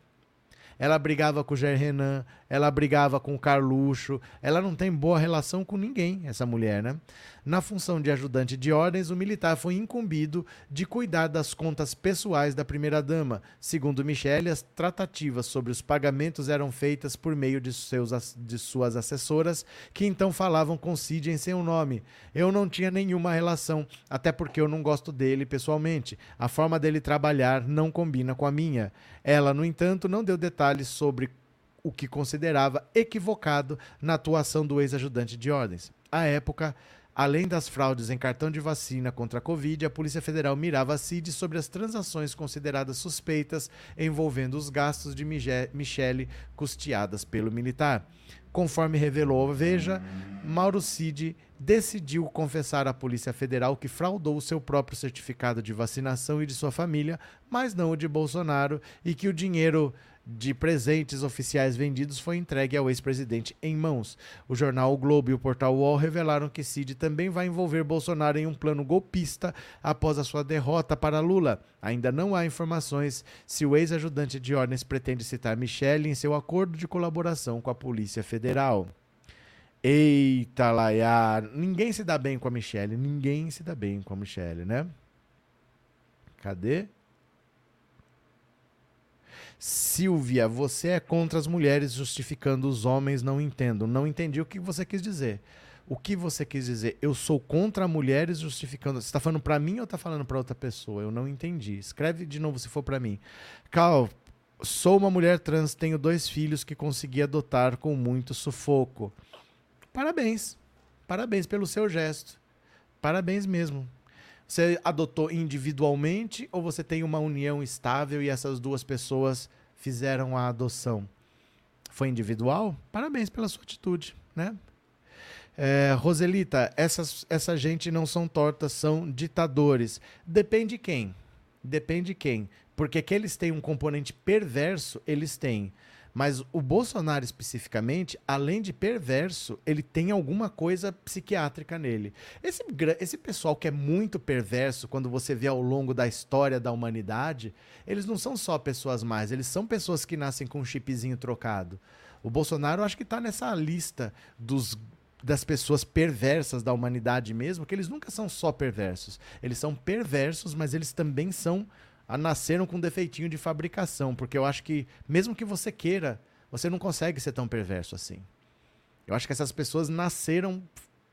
Ela brigava com o Jair Renan, ela brigava com o Carluxo, ela não tem boa relação com ninguém, essa mulher, né? Na função de ajudante de ordens, o militar foi incumbido de cuidar das contas pessoais da primeira-dama. Segundo Michele, as tratativas sobre os pagamentos eram feitas por meio de suas assessoras, que então falavam com Cid em seu nome. Eu não tinha nenhuma relação, até porque eu não gosto dele pessoalmente. A forma dele trabalhar não combina com a minha. Ela, no entanto, não deu detalhes sobre o que considerava equivocado na atuação do ex-ajudante de ordens. À época, além das fraudes em cartão de vacina contra a Covid, a Polícia Federal mirava a Cid sobre as transações consideradas suspeitas envolvendo os gastos de Michele custeadas pelo militar. Conforme revelou a Veja, Mauro Cid decidiu confessar à Polícia Federal que fraudou o seu próprio certificado de vacinação e de sua família, mas não o de Bolsonaro, e que o dinheiro de presentes oficiais vendidos foi entregue ao ex-presidente em mãos. O jornal O Globo e o portal UOL revelaram que Cid também vai envolver Bolsonaro em um plano golpista após a sua derrota para Lula. Ainda não há informações se o ex-ajudante de ordens pretende citar Michele em seu acordo de colaboração com a Polícia Federal. Eita, Laia! Ninguém se dá bem com a Michele, ninguém se dá bem com a Michele, né? Cadê? Silvia, você é contra as mulheres justificando os homens, não entendo. Não entendi o que você quis dizer. O que você quis dizer? Eu sou contra mulheres justificando... Você está falando para mim ou está falando para outra pessoa? Eu não entendi. Escreve de novo se for para mim. Cal, sou uma mulher trans, tenho 2 filhos que consegui adotar com muito sufoco. Parabéns. Parabéns pelo seu gesto. Parabéns mesmo. Você adotou individualmente ou você tem uma união estável e essas 2 pessoas fizeram a adoção? Foi individual? Parabéns pela sua atitude, né? Roselita, essa gente não são tortas, são ditadores. Depende quem. Depende quem. Porque que eles têm um componente perverso, eles têm. Mas o Bolsonaro especificamente, além de perverso, ele tem alguma coisa psiquiátrica nele. Esse pessoal que é muito perverso, quando você vê ao longo da história da humanidade, eles não são só pessoas más, eles são pessoas que nascem com um chipzinho trocado. O Bolsonaro acho que está nessa lista das pessoas perversas da humanidade mesmo, que eles nunca são só perversos. Eles são perversos, mas eles também são... nasceram com defeitinho de fabricação, porque eu acho que, mesmo que você queira, você não consegue ser tão perverso assim. Eu acho que essas pessoas nasceram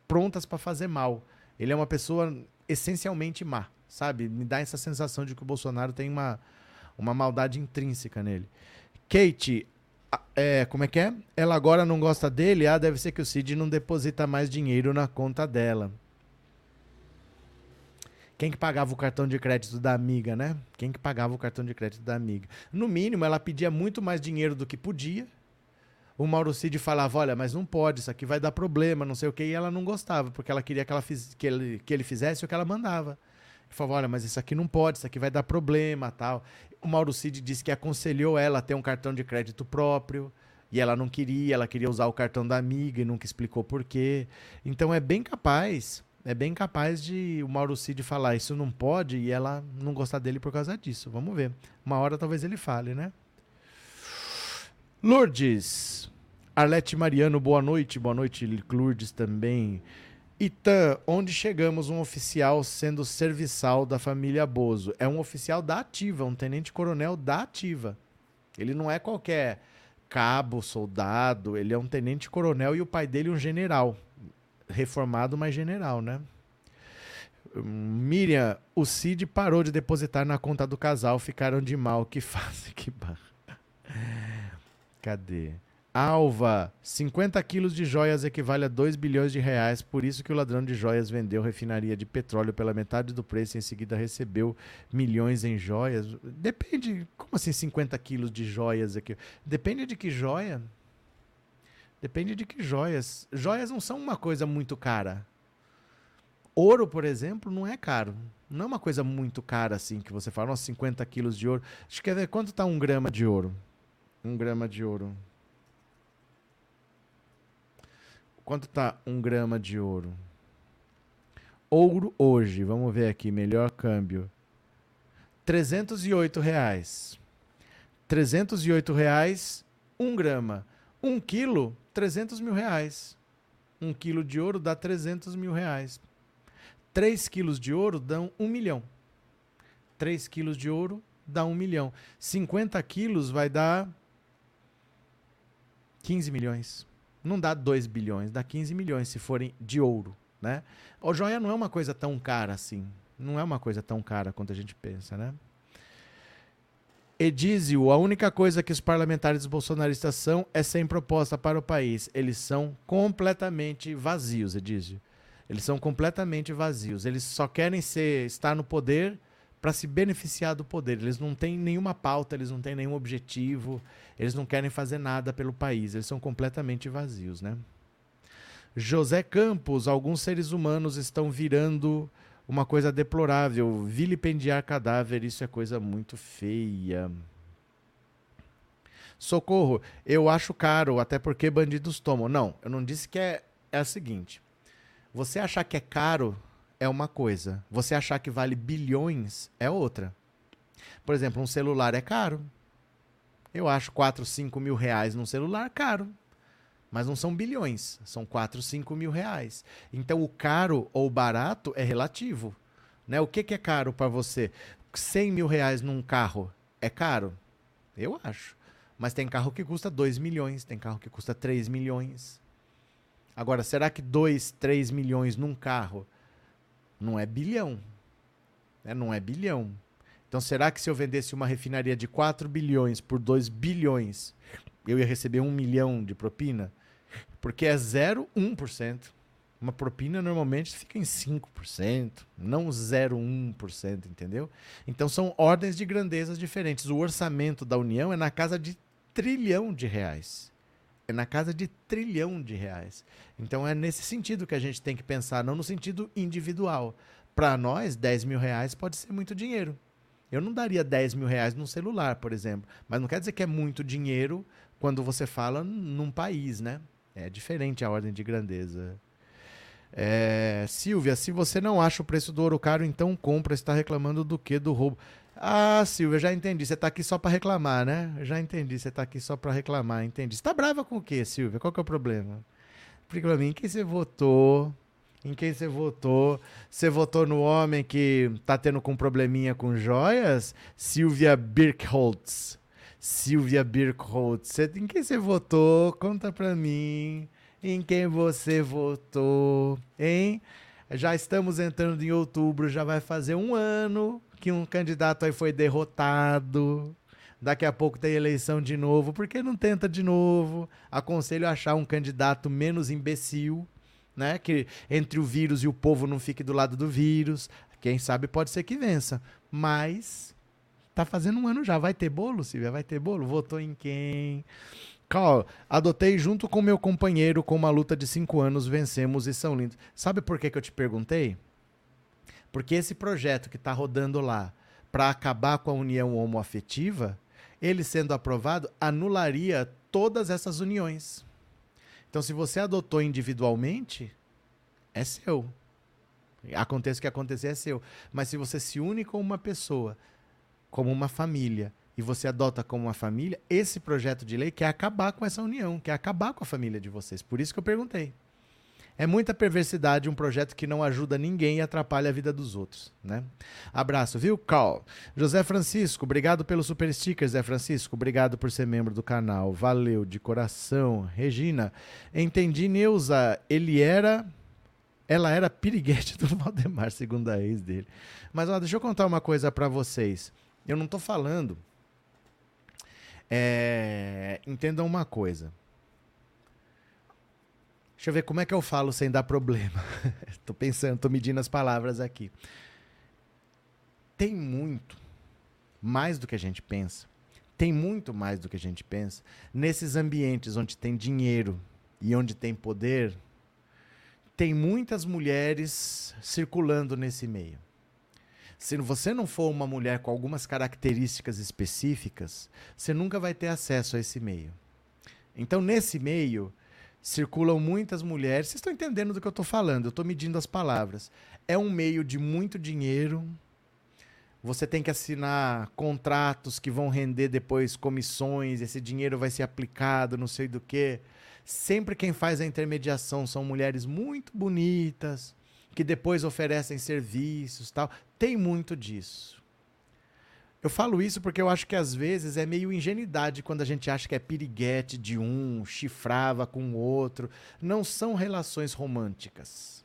prontas para fazer mal. Ele é uma pessoa essencialmente má, sabe? Me dá essa sensação de que o Bolsonaro tem uma maldade intrínseca nele. Kate, como é que é? Ela agora não gosta dele? Ah, deve ser que o Cid não deposita mais dinheiro na conta dela. Quem que pagava o cartão de crédito da amiga, né? Quem que pagava o cartão de crédito da amiga? No mínimo, ela pedia muito mais dinheiro do que podia. O Mauro Cid falava, olha, mas não pode, isso aqui vai dar problema, não sei o quê. E ela não gostava, porque ela queria que ele fizesse o que ela mandava. Ele falava, olha, mas isso aqui não pode, isso aqui vai dar problema, tal. O Mauro Cid disse que aconselhou ela a ter um cartão de crédito próprio. E ela não queria, ela queria usar o cartão da amiga e nunca explicou por quê. Então é bem capaz de o Mauro Cid falar isso não pode e ela não gostar dele por causa disso. Vamos ver. Uma hora talvez ele fale, né? Lourdes, Arlete Mariano, boa noite. Boa noite, Lourdes também. Itan, onde chegamos um oficial sendo serviçal da família Bozo. É um oficial da ativa, um tenente-coronel da ativa. Ele não é qualquer cabo, soldado, ele é um tenente-coronel e o pai dele um general. Reformado, mas general, né? Miriam, o Cid parou de depositar na conta do casal, ficaram de mal, que fazem, que barra. Cadê? Alva, 50 quilos de joias equivale a 2 bilhões de reais, por isso que o ladrão de joias vendeu refinaria de petróleo pela metade do preço e em seguida recebeu milhões em joias. Depende, como assim 50 quilos de joias aqui? Depende de que joia? Depende de que joias. Joias não são uma coisa muito cara. Ouro, por exemplo, não é caro. Não é uma coisa muito cara assim, que você fala, nossa, 50 quilos de ouro. Deixa eu ver, quanto tá 1 grama de ouro? 1 grama de ouro. Quanto tá 1 grama de ouro? Ouro hoje, vamos ver aqui, melhor câmbio. R$308. R$308, 1 grama. 1 quilo, R$300 mil. 1 quilo de ouro dá R$300 mil. 3 quilos de ouro dão 1 milhão. 3 quilos de ouro dá 1 milhão. 50 quilos vai dar 15 milhões. Não dá 2 bilhões, dá 15 milhões se forem de ouro, né? O joia não é uma coisa tão cara assim. Não é uma coisa tão cara quanto a gente pensa, né? Edísio, a única coisa que os parlamentares bolsonaristas são é sem proposta para o país. Eles são completamente vazios, Edísio. Eles são completamente vazios. Eles só querem estar no poder para se beneficiar do poder. Eles não têm nenhuma pauta, eles não têm nenhum objetivo, eles não querem fazer nada pelo país. Eles são completamente vazios, né? José Campos, alguns seres humanos estão virando uma coisa deplorável. Vilipendiar cadáver, isso é coisa muito feia. Socorro, eu acho caro, até porque bandidos tomam. Não, eu não disse que é a seguinte... Você achar que é caro é uma coisa. Você achar que vale bilhões é outra. Por exemplo, um celular é caro. Eu acho 4, 5 mil reais num celular caro. Mas não são bilhões. São 4, 5 mil reais. Então o caro ou barato é relativo, né? O que é caro para você? 100 mil reais num carro é caro? Eu acho. Mas tem carro que custa 2 milhões. Tem carro que custa 3 milhões. Agora, será que 2, 3 milhões num carro não é bilhão? Né? Não é bilhão. Então, será que se eu vendesse uma refinaria de 4 bilhões por 2 bilhões, eu ia receber 1 milhão de propina? Porque é 0,1%. Uma propina normalmente fica em 5%, não 0,1%, entendeu? Então, são ordens de grandezas diferentes. O orçamento da União é na casa de R$1 trilhão. É na casa de R$1 trilhão. Então é nesse sentido que a gente tem que pensar, não no sentido individual. Para nós, 10 mil reais pode ser muito dinheiro. Eu não daria 10 mil reais num celular, por exemplo. Mas não quer dizer que é muito dinheiro quando você fala num país, né? É diferente a ordem de grandeza. Silvia, se você não acha o preço do ouro caro, então compra. Está reclamando do quê? Do roubo. Ah, Silvia, já entendi. Você está aqui só para reclamar, né? Já entendi. Você está aqui só para reclamar, entendi. Você está brava com o quê, Silvia? Qual que é o problema? Explica para mim, em quem você votou? Em quem você votou? Você votou no homem que está tendo com probleminha com joias? Silvia Birkholtz. Silvia Birkholtz. Em quem você votou? Conta para mim. Em quem você votou? Hein? Já estamos entrando em outubro, já vai fazer 1 ano... que um candidato aí foi derrotado, daqui a pouco tem eleição de novo, por que não tenta de novo? Aconselho a achar um candidato menos imbecil, né? Que entre o vírus e o povo não fique do lado do vírus, quem sabe pode ser que vença, mas tá fazendo 1 ano já, vai ter bolo, Silvia? Vai ter bolo? Votou em quem? Carl, adotei junto com meu companheiro, com uma luta de 5 anos, vencemos e são lindos. Sabe por que eu te perguntei? Porque esse projeto que está rodando lá para acabar com a união homoafetiva, ele sendo aprovado, anularia todas essas uniões. Então, se você adotou individualmente, é seu. Aconteça o que acontecer, é seu. Mas se você se une com uma pessoa, como uma família, e você adota como uma família, esse projeto de lei quer acabar com essa união, quer acabar com a família de vocês. Por isso que eu perguntei. É muita perversidade um projeto que não ajuda ninguém e atrapalha a vida dos outros, né? Abraço, viu? Cal. José Francisco, obrigado pelo super sticker, Zé Francisco. Obrigado por ser membro do canal. Valeu, de coração. Regina, entendi, Neuza. Ela era piriguete do Valdemar, segundo a ex dele. Mas, ó, deixa eu contar uma coisa pra vocês. Eu não tô falando... Entendam uma coisa. Deixa eu ver como é que eu falo sem dar problema. Tô pensando, tô medindo as palavras aqui. Tem muito mais do que a gente pensa. Tem muito mais do que a gente pensa. Nesses ambientes onde tem dinheiro e onde tem poder, tem muitas mulheres circulando nesse meio. Se você não for uma mulher com algumas características específicas, você nunca vai ter acesso a esse meio. Então, nesse meio... circulam muitas mulheres. Vocês estão entendendo do que eu estou falando, eu estou medindo as palavras. É um meio de muito dinheiro. Você tem que assinar contratos que vão render depois comissões, esse dinheiro vai ser aplicado, não sei do quê. Sempre quem faz a intermediação são mulheres muito bonitas, que depois oferecem serviços e tal. Tem muito disso. Eu falo isso porque eu acho que às vezes é meio ingenuidade quando a gente acha que é piriguete de um, chifrava com o outro. Não são relações românticas.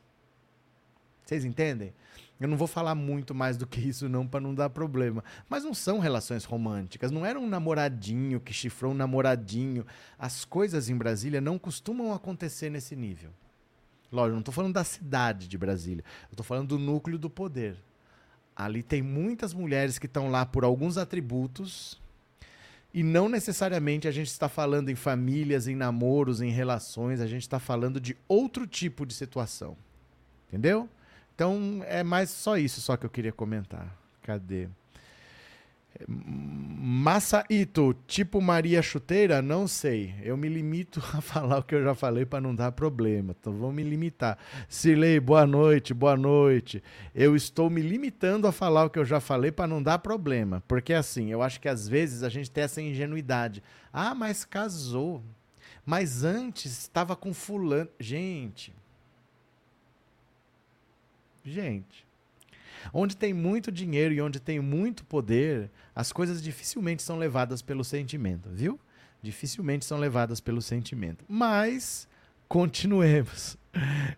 Vocês entendem? Eu não vou falar muito mais do que isso não, para não dar problema. Mas não são relações românticas. Não era um namoradinho que chifrou um namoradinho. As coisas em Brasília não costumam acontecer nesse nível. Lógico, eu não estou falando da cidade de Brasília. Eu estou falando do núcleo do poder. Ali tem muitas mulheres que estão lá por alguns atributos e não necessariamente a gente está falando em famílias, em namoros, em relações, a gente está falando de outro tipo de situação, entendeu? Então é mais só isso só que eu queria comentar. Cadê? Massaito, tipo Maria Chuteira? Não sei, eu me limito a falar o que eu já falei para não dar problema, então vou me limitar. Silei, boa noite, boa noite. Eu estou me limitando a falar o que eu já falei para não dar problema, porque assim, eu acho que às vezes a gente tem essa ingenuidade. Ah, mas casou, mas antes estava com fulano. Gente, onde tem muito dinheiro e onde tem muito poder, as coisas dificilmente são levadas pelo sentimento, viu? Dificilmente são levadas pelo sentimento. Mas, continuemos.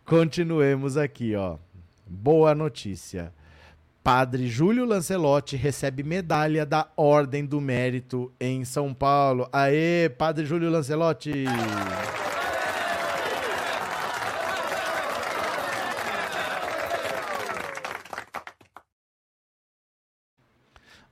Continuemos aqui, ó. Boa notícia. Padre Júlio Lancelotti recebe medalha da Ordem do Mérito em São Paulo. Aê, Padre Júlio Lancelotti!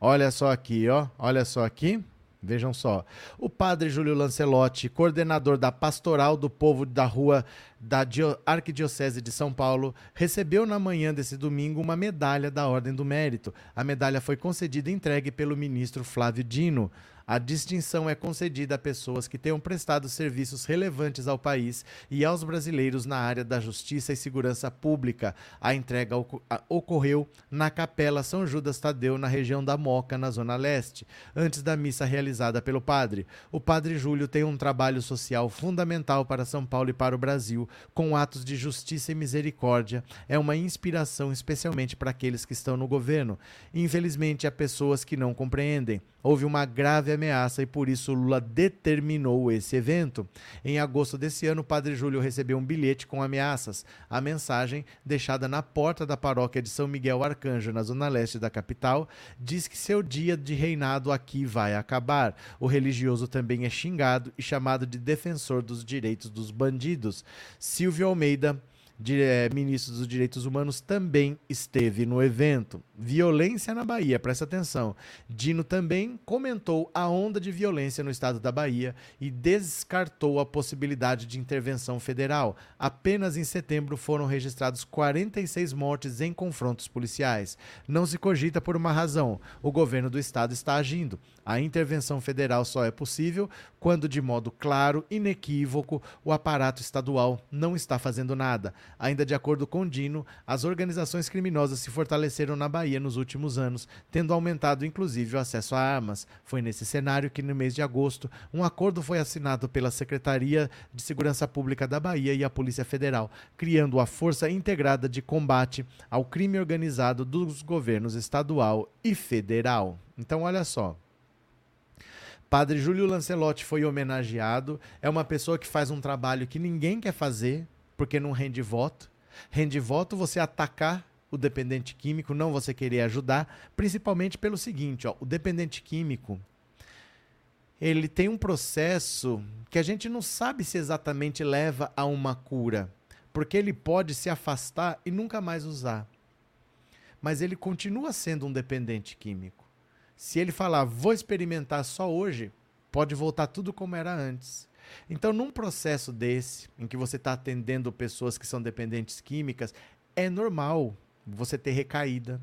Olha só aqui, ó. Olha só aqui. Vejam só. O padre Júlio Lancelotti, coordenador da Pastoral do Povo da Rua da Arquidiocese de São Paulo, recebeu na manhã desse domingo uma medalha da Ordem do Mérito. A medalha foi concedida e entregue pelo ministro Flávio Dino. A distinção é concedida a pessoas que tenham prestado serviços relevantes ao país e aos brasileiros na área da justiça e segurança pública. A entrega ocorreu na Capela São Judas Tadeu, na região da Moca, na Zona Leste, antes da missa realizada pelo padre. O padre Júlio tem um trabalho social fundamental para São Paulo e para o Brasil, com atos de justiça e misericórdia. É uma inspiração especialmente para aqueles que estão no governo. Infelizmente, há pessoas que não compreendem. Houve uma grave ameaça e por isso Lula determinou esse evento. Em agosto desse ano, o padre Júlio recebeu um bilhete com ameaças. A mensagem, deixada na porta da paróquia de São Miguel Arcanjo, na zona leste da capital, diz que seu dia de reinado aqui vai acabar. O religioso também é xingado e chamado de defensor dos direitos dos bandidos. Silvio Almeida, ministro dos Direitos Humanos, também esteve no evento. Violência na Bahia, presta atenção. Dino também comentou a onda de violência no estado da Bahia e descartou a possibilidade de intervenção federal. Apenas em setembro foram registrados 46 mortes em confrontos policiais. Não se cogita por uma razão. O governo do estado está agindo. A intervenção federal só é possível quando, de modo claro, inequívoco, o aparato estadual não está fazendo nada. Ainda de acordo com Dino, as organizações criminosas se fortaleceram na Bahia nos últimos anos, tendo aumentado inclusive o acesso a armas. Foi nesse cenário que, no mês de agosto, um acordo foi assinado pela Secretaria de Segurança Pública da Bahia e a Polícia Federal, criando a Força Integrada de Combate ao Crime Organizado dos governos estadual e federal. Então, olha só. Padre Júlio Lancelotti foi homenageado. É uma pessoa que faz um trabalho que ninguém quer fazer, porque não rende voto. Rende voto você atacar o dependente químico, não você querer ajudar, principalmente pelo seguinte, ó, o dependente químico, ele tem um processo que a gente não sabe se exatamente leva a uma cura, porque ele pode se afastar e nunca mais usar. Mas ele continua sendo um dependente químico. Se ele falar, vou experimentar só hoje, pode voltar tudo como era antes. Então, num processo desse, em que você está atendendo pessoas que são dependentes químicas, é normal você ter recaída.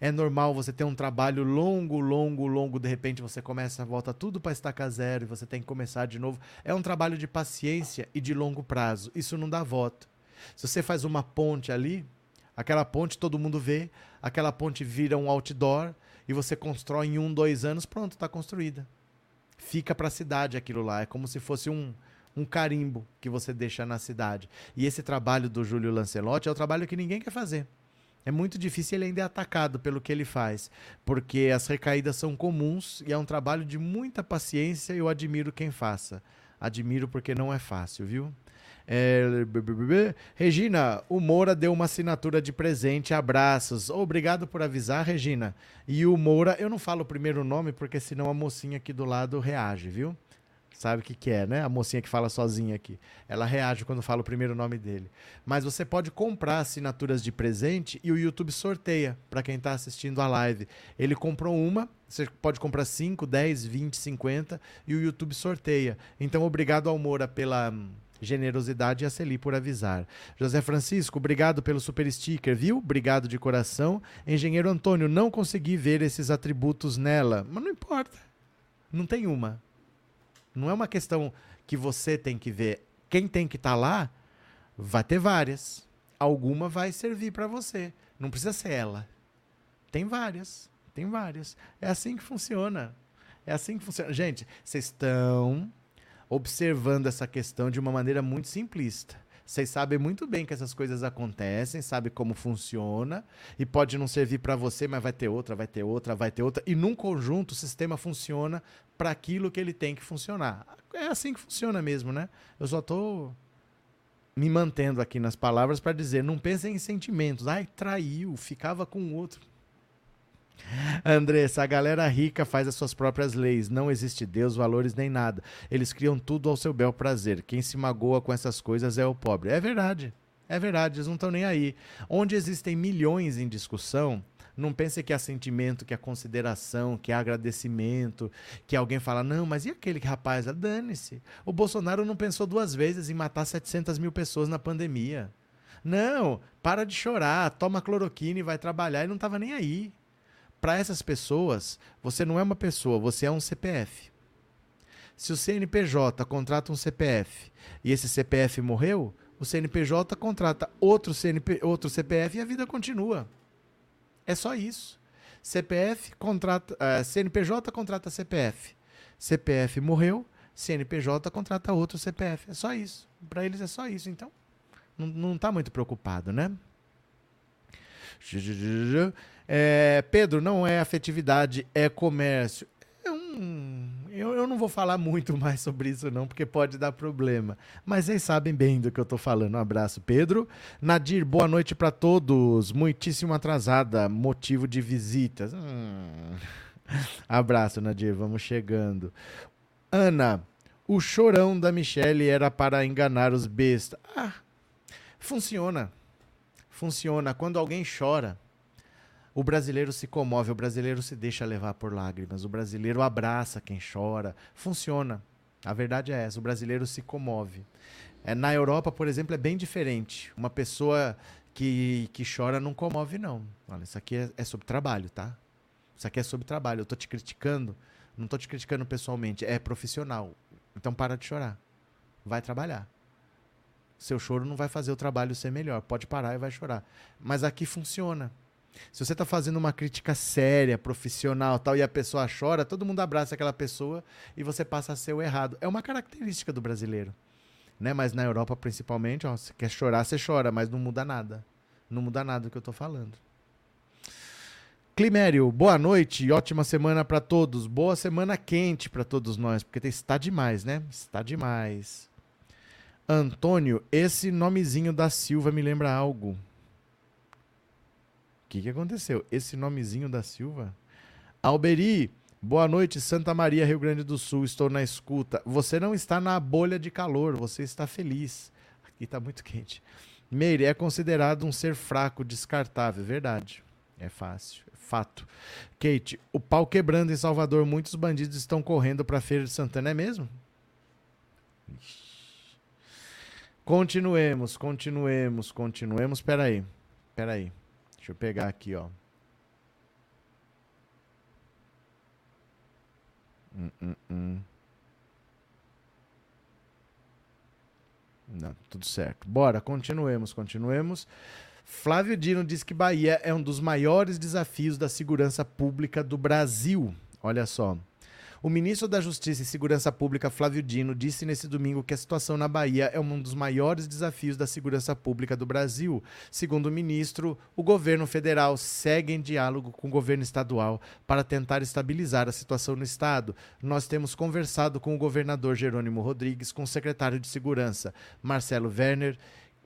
É normal você ter um trabalho longo, de repente você começa, volta tudo para estaca zero e você tem que começar de novo. É um trabalho de paciência e de longo prazo. Isso não dá voto. Se você faz uma ponte ali, aquela ponte todo mundo vê, aquela ponte vira um outdoor e você constrói em 1, 2 anos, pronto, está construída. Fica para a cidade aquilo lá, é como se fosse um carimbo que você deixa na cidade. E esse trabalho do Júlio Lancelotti é o trabalho que ninguém quer fazer. É muito difícil, ele ainda é atacado pelo que ele faz, porque as recaídas são comuns e é um trabalho de muita paciência e eu admiro quem faça. Admiro porque não é fácil, viu? Regina, o Moura deu uma assinatura de presente, abraços. Obrigado por avisar, Regina. E o Moura, eu não falo o primeiro nome porque senão a mocinha aqui do lado reage, viu? Sabe o que é, né? A mocinha que fala sozinha aqui. Ela reage quando fala o primeiro nome dele. Mas você pode comprar assinaturas de presente e o YouTube sorteia para quem está assistindo a live. Ele comprou uma, você pode comprar 5, 10, 20, 50 e o YouTube sorteia. Então, obrigado ao Moura pela generosidade e a Celi por avisar. José Francisco, obrigado pelo super sticker, viu? Obrigado de coração. Engenheiro Antônio, não consegui ver esses atributos nela. Mas não importa. Não tem uma. Não é uma questão que você tem que ver. Quem tem que estar lá, vai ter várias. Alguma vai servir para você. Não precisa ser ela. Tem várias. Tem várias. É assim que funciona. É assim que funciona. Gente, vocês estão observando essa questão de uma maneira muito simplista. Vocês sabem muito bem que essas coisas acontecem, sabem como funciona, e pode não servir para você, mas vai ter outra, vai ter outra, vai ter outra. E num conjunto o sistema funciona para aquilo que ele tem que funcionar. É assim que funciona mesmo, né? Eu só estou me mantendo aqui nas palavras para dizer, não pensem em sentimentos. Ai, traiu, ficava com o outro. Andressa, a galera rica faz as suas próprias leis, não existe Deus, valores nem nada, eles criam tudo ao seu bel prazer, quem se magoa com essas coisas é o pobre. É verdade, eles não estão nem aí. Onde existem milhões em discussão, não pense que há sentimento, que há consideração, que há agradecimento, que alguém fala, não, mas e aquele rapaz, dane-se, o Bolsonaro não pensou 2 vezes em matar 700 mil pessoas na pandemia, não, para de chorar, toma cloroquina e vai trabalhar, ele não estava nem aí. Para essas pessoas, você não é uma pessoa, você é um CPF. Se o CNPJ contrata um CPF e esse CPF morreu, o CNPJ contrata outro CPF e a vida continua. É só isso. CNPJ contrata CPF. CPF morreu, CNPJ contrata outro CPF. É só isso. Para eles é só isso. Então, não está muito preocupado, né? Pedro, não é afetividade, é comércio. Eu não vou falar muito mais sobre isso não, porque pode dar problema. Mas vocês sabem bem do que eu tô falando. Um abraço, Pedro. Nadir, boa noite para todos. Muitíssimo atrasada, motivo de visitas. Abraço, Nadir, vamos chegando. Ana, o chorão da Michelle era para enganar os bestas. Funciona. Funciona. Quando alguém chora, o brasileiro se comove, o brasileiro se deixa levar por lágrimas, o brasileiro abraça quem chora. Funciona. A verdade é essa, o brasileiro se comove. Na Europa, por exemplo, é bem diferente. Uma pessoa que chora não comove, não. Olha, isso aqui é sobre trabalho, tá? Isso aqui é sobre trabalho. Eu estou te criticando, não estou te criticando pessoalmente, é profissional. Então para de chorar. Vai trabalhar. Seu choro não vai fazer o trabalho ser melhor. Pode parar e vai chorar. Mas aqui funciona. Se você está fazendo uma crítica séria, profissional, tal, e a pessoa chora, todo mundo abraça aquela pessoa e você passa a ser o errado. É uma característica do brasileiro, né? Mas na Europa, principalmente, ó, se quer chorar, você chora, mas não muda nada. Não muda nada do que eu estou falando. Climério, boa noite, ótima semana para todos. Boa semana quente para todos nós, porque está demais, né? Está demais. Antônio, esse nomezinho da Silva me lembra algo. O que aconteceu? Esse nomezinho da Silva? Alberi, boa noite, Santa Maria, Rio Grande do Sul, estou na escuta. Você não está na bolha de calor, você está feliz. Aqui está muito quente. Meire, é considerado um ser fraco, descartável, verdade. É fácil, é fato. Kate, o pau quebrando em Salvador, muitos bandidos estão correndo para a Feira de Santana, é mesmo? Continuemos. Peraí. Deixa eu pegar aqui, ó. Não, tudo certo. Bora, continuemos. Flávio Dino diz que Bahia é um dos maiores desafios da segurança pública do Brasil. Olha só. O ministro da Justiça e Segurança Pública, Flávio Dino, disse nesse domingo que a situação na Bahia é um dos maiores desafios da segurança pública do Brasil. Segundo o ministro, o governo federal segue em diálogo com o governo estadual para tentar estabilizar a situação no estado. Nós temos conversado com o governador Jerônimo Rodrigues, com o secretário de Segurança, Marcelo Werner,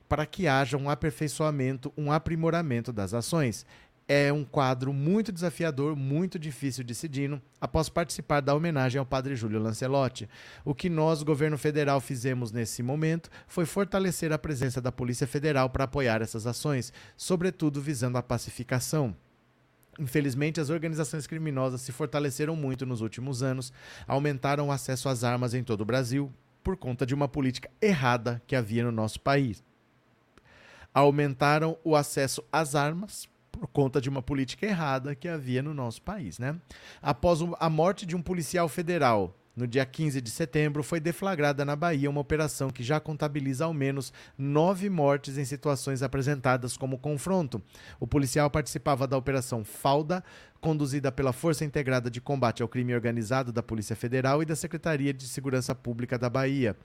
para que haja um aperfeiçoamento, um aprimoramento das ações. É um quadro muito desafiador, muito difícil, disse Dino, após participar da homenagem ao Padre Júlio Lancelotti. O que nós, governo federal, fizemos nesse momento foi fortalecer a presença da Polícia Federal para apoiar essas ações, sobretudo visando a pacificação. Infelizmente, as organizações criminosas se fortaleceram muito nos últimos anos, aumentaram o acesso às armas em todo o Brasil por conta de uma política errada que havia no nosso país. Aumentaram o acesso às armas por conta de uma política errada que havia no nosso país, né? Após a morte de um policial federal, no dia 15 de setembro, foi deflagrada na Bahia uma operação que já contabiliza ao menos 9 mortes em situações apresentadas como confronto. O policial participava da Operação Falda, conduzida pela Força Integrada de Combate ao Crime Organizado da Polícia Federal e da Secretaria de Segurança Pública da Bahia,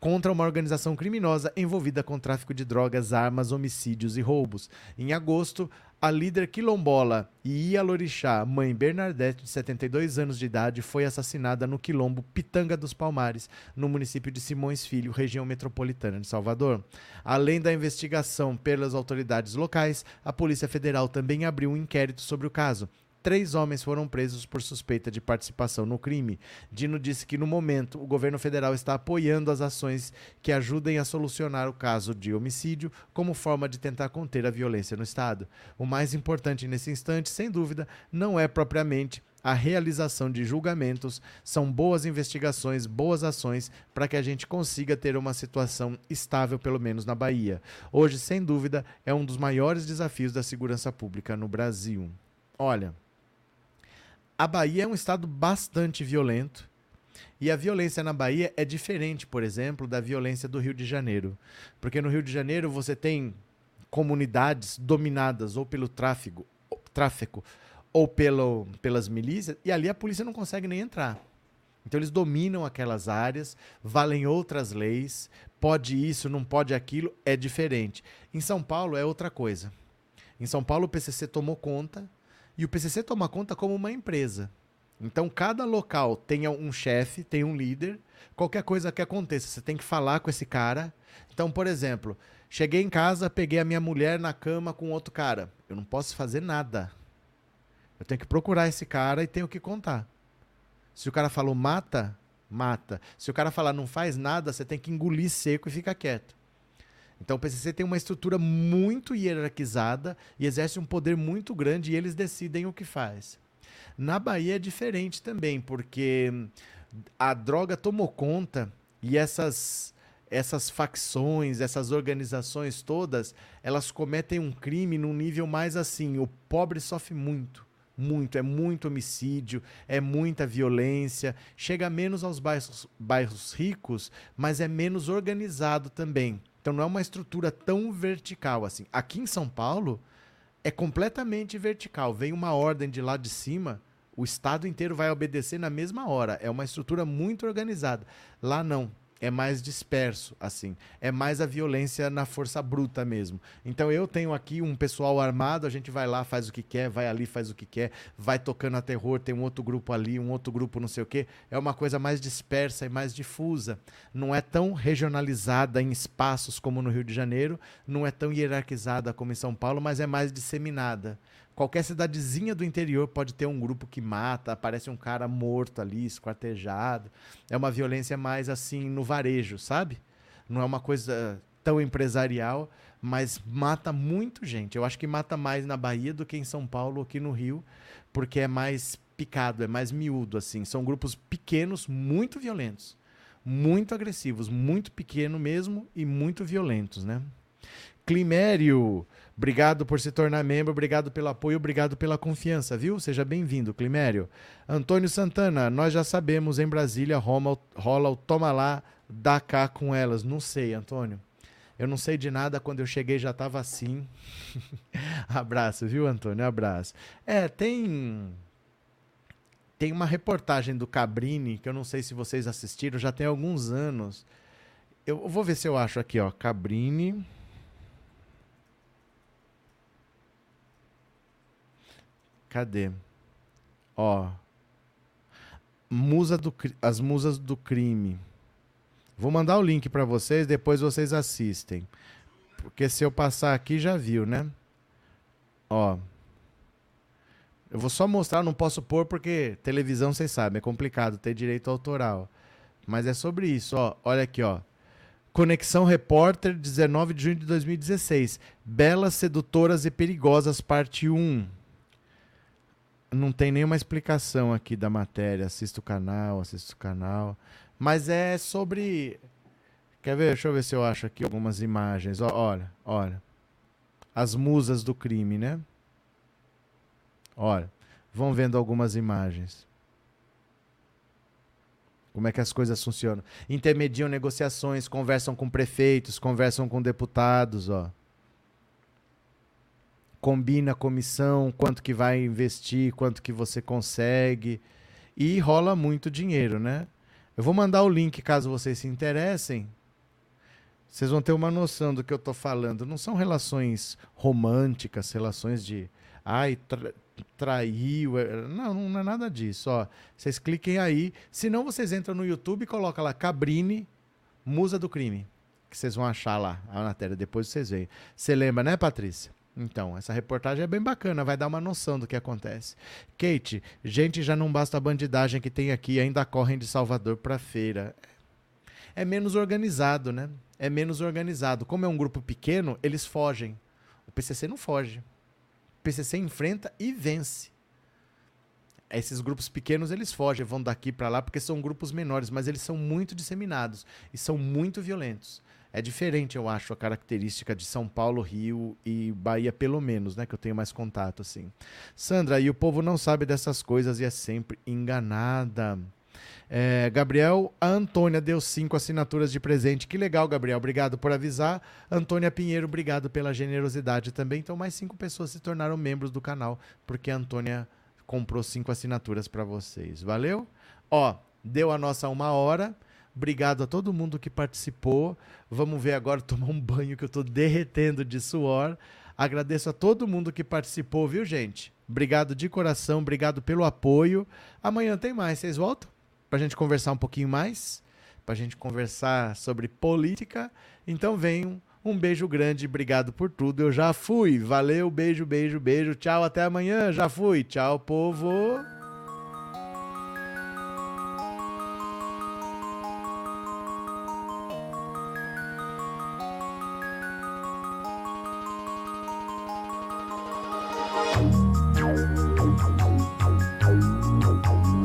contra uma organização criminosa envolvida com tráfico de drogas, armas, homicídios e roubos. Em agosto, a líder quilombola Iyalorixá, mãe Bernadete, de 72 anos de idade, foi assassinada no Quilombo Pitanga dos Palmares, no município de Simões Filho, região metropolitana de Salvador. Além da investigação pelas autoridades locais, a Polícia Federal também abriu um inquérito sobre o caso. 3 homens foram presos por suspeita de participação no crime. Dino disse que, no momento, o governo federal está apoiando as ações que ajudem a solucionar o caso de homicídio como forma de tentar conter a violência no estado. O mais importante nesse instante, sem dúvida, não é propriamente a realização de julgamentos, são boas investigações, boas ações para que a gente consiga ter uma situação estável, pelo menos na Bahia. Hoje, sem dúvida, é um dos maiores desafios da segurança pública no Brasil. Olha, a Bahia é um estado bastante violento e a violência na Bahia é diferente, por exemplo, da violência do Rio de Janeiro. Porque no Rio de Janeiro você tem comunidades dominadas ou pelo tráfico ou pelas milícias e ali a polícia não consegue nem entrar. Então eles dominam aquelas áreas, valem outras leis, pode isso, não pode aquilo, é diferente. Em São Paulo é outra coisa. Em São Paulo o PCC tomou conta. E o PCC toma conta como uma empresa. Então, cada local tem um chefe, tem um líder. Qualquer coisa que aconteça, você tem que falar com esse cara. Então, por exemplo, cheguei em casa, peguei a minha mulher na cama com outro cara. Eu não posso fazer nada. Eu tenho que procurar esse cara e tenho que contar. Se o cara falou mata, mata. Se o cara falar não faz nada, você tem que engolir seco e ficar quieto. Então o PCC tem uma estrutura muito hierarquizada e exerce um poder muito grande e eles decidem o que faz. Na Bahia é diferente também, porque a droga tomou conta e essas facções, essas organizações todas, elas cometem um crime num nível mais assim, o pobre sofre muito. Muito, é muito homicídio, é muita violência, chega menos aos bairros ricos, mas é menos organizado também. Então não é uma estrutura tão vertical assim. Aqui em São Paulo é completamente vertical. Vem uma ordem de lá de cima, o estado inteiro vai obedecer na mesma hora. É uma estrutura muito organizada. Lá não. É mais disperso, assim. É mais a violência na força bruta mesmo. Então eu tenho aqui um pessoal armado, a gente vai lá, faz o que quer, vai ali, faz o que quer, vai tocando a terror, tem um outro grupo ali, um outro grupo não sei o quê. É uma coisa mais dispersa e mais difusa. Não é tão regionalizada em espaços como no Rio de Janeiro, não é tão hierarquizada como em São Paulo, mas é mais disseminada. Qualquer cidadezinha do interior pode ter um grupo que mata, aparece um cara morto ali, esquartejado. É uma violência mais assim no varejo, sabe? Não é uma coisa tão empresarial, mas mata muito gente. Eu acho que mata mais na Bahia do que em São Paulo ou aqui no Rio, porque é mais picado, é mais miúdo, assim. São grupos pequenos, muito violentos, muito agressivos, muito pequeno mesmo e muito violentos, né? Climério, obrigado por se tornar membro, obrigado pelo apoio, obrigado pela confiança, viu? Seja bem-vindo, Climério. Antônio Santana, nós já sabemos, em Brasília rola o toma lá, dá cá com elas. Não sei, Antônio. Eu não sei de nada, quando eu cheguei já estava assim. Abraço, viu, Antônio? Abraço. É, tem uma reportagem do Cabrini, que eu não sei se vocês assistiram, já tem alguns anos. Eu vou ver se eu acho aqui, ó, Cabrini... Cadê? Ó. As Musas do Crime. Vou mandar o link para vocês, depois vocês assistem. Porque se eu passar aqui já viu, né? Ó. Eu vou só mostrar, não posso pôr porque televisão, vocês sabem, é complicado ter direito autoral. Mas é sobre isso, ó. Olha aqui, ó. Conexão Repórter, 19 de junho de 2016. Belas, Sedutoras e Perigosas, parte 1. Não tem nenhuma explicação aqui da matéria. Assista o canal. Mas é sobre... Quer ver? Deixa eu ver se eu acho aqui algumas imagens. Olha. As Musas do Crime, né? Olha. Vão vendo algumas imagens. Como é que as coisas funcionam. Intermediam negociações, conversam com prefeitos, conversam com deputados, ó. Combina a comissão, quanto que vai investir, quanto que você consegue. E rola muito dinheiro, né? Eu vou mandar o link caso vocês se interessem. Vocês vão ter uma noção do que eu estou falando. Não são relações românticas, relações de... Ai, traiu... Não, não é nada disso. Ó, vocês cliquem aí. Se não, vocês entram no YouTube e colocam lá Cabrini, Musa do Crime. Que vocês vão achar lá a matéria. Depois vocês veem. Você lembra, né, Patrícia? Então, essa reportagem é bem bacana, vai dar uma noção do que acontece. Kate, gente, já não basta a bandidagem que tem aqui, ainda correm de Salvador para feira. É menos organizado, né? É menos organizado. Como é um grupo pequeno, eles fogem. O PCC não foge. O PCC enfrenta e vence. Esses grupos pequenos, eles fogem, vão daqui para lá, porque são grupos menores, mas eles são muito disseminados e são muito violentos. É diferente, eu acho, a característica de São Paulo, Rio e Bahia, pelo menos, né? Que eu tenho mais contato, assim. Sandra, e o povo não sabe dessas coisas e é sempre enganada. É, Gabriel, a Antônia deu 5 assinaturas de presente. Que legal, Gabriel. Obrigado por avisar. Antônia Pinheiro, obrigado pela generosidade também. Então, mais 5 pessoas se tornaram membros do canal, porque a Antônia comprou 5 assinaturas para vocês. Valeu? Ó, deu a nossa 1 hora. Obrigado a todo mundo que participou. Vamos ver agora, tomar um banho que eu estou derretendo de suor. Agradeço a todo mundo que participou, viu, gente? Obrigado de coração, obrigado pelo apoio. Amanhã tem mais, vocês voltam? Para a gente conversar um pouquinho mais? Para a gente conversar sobre política? Então venham, um beijo grande, obrigado por tudo. Eu já fui, valeu, beijo, beijo, beijo. Tchau, até amanhã, já fui. Tchau, povo.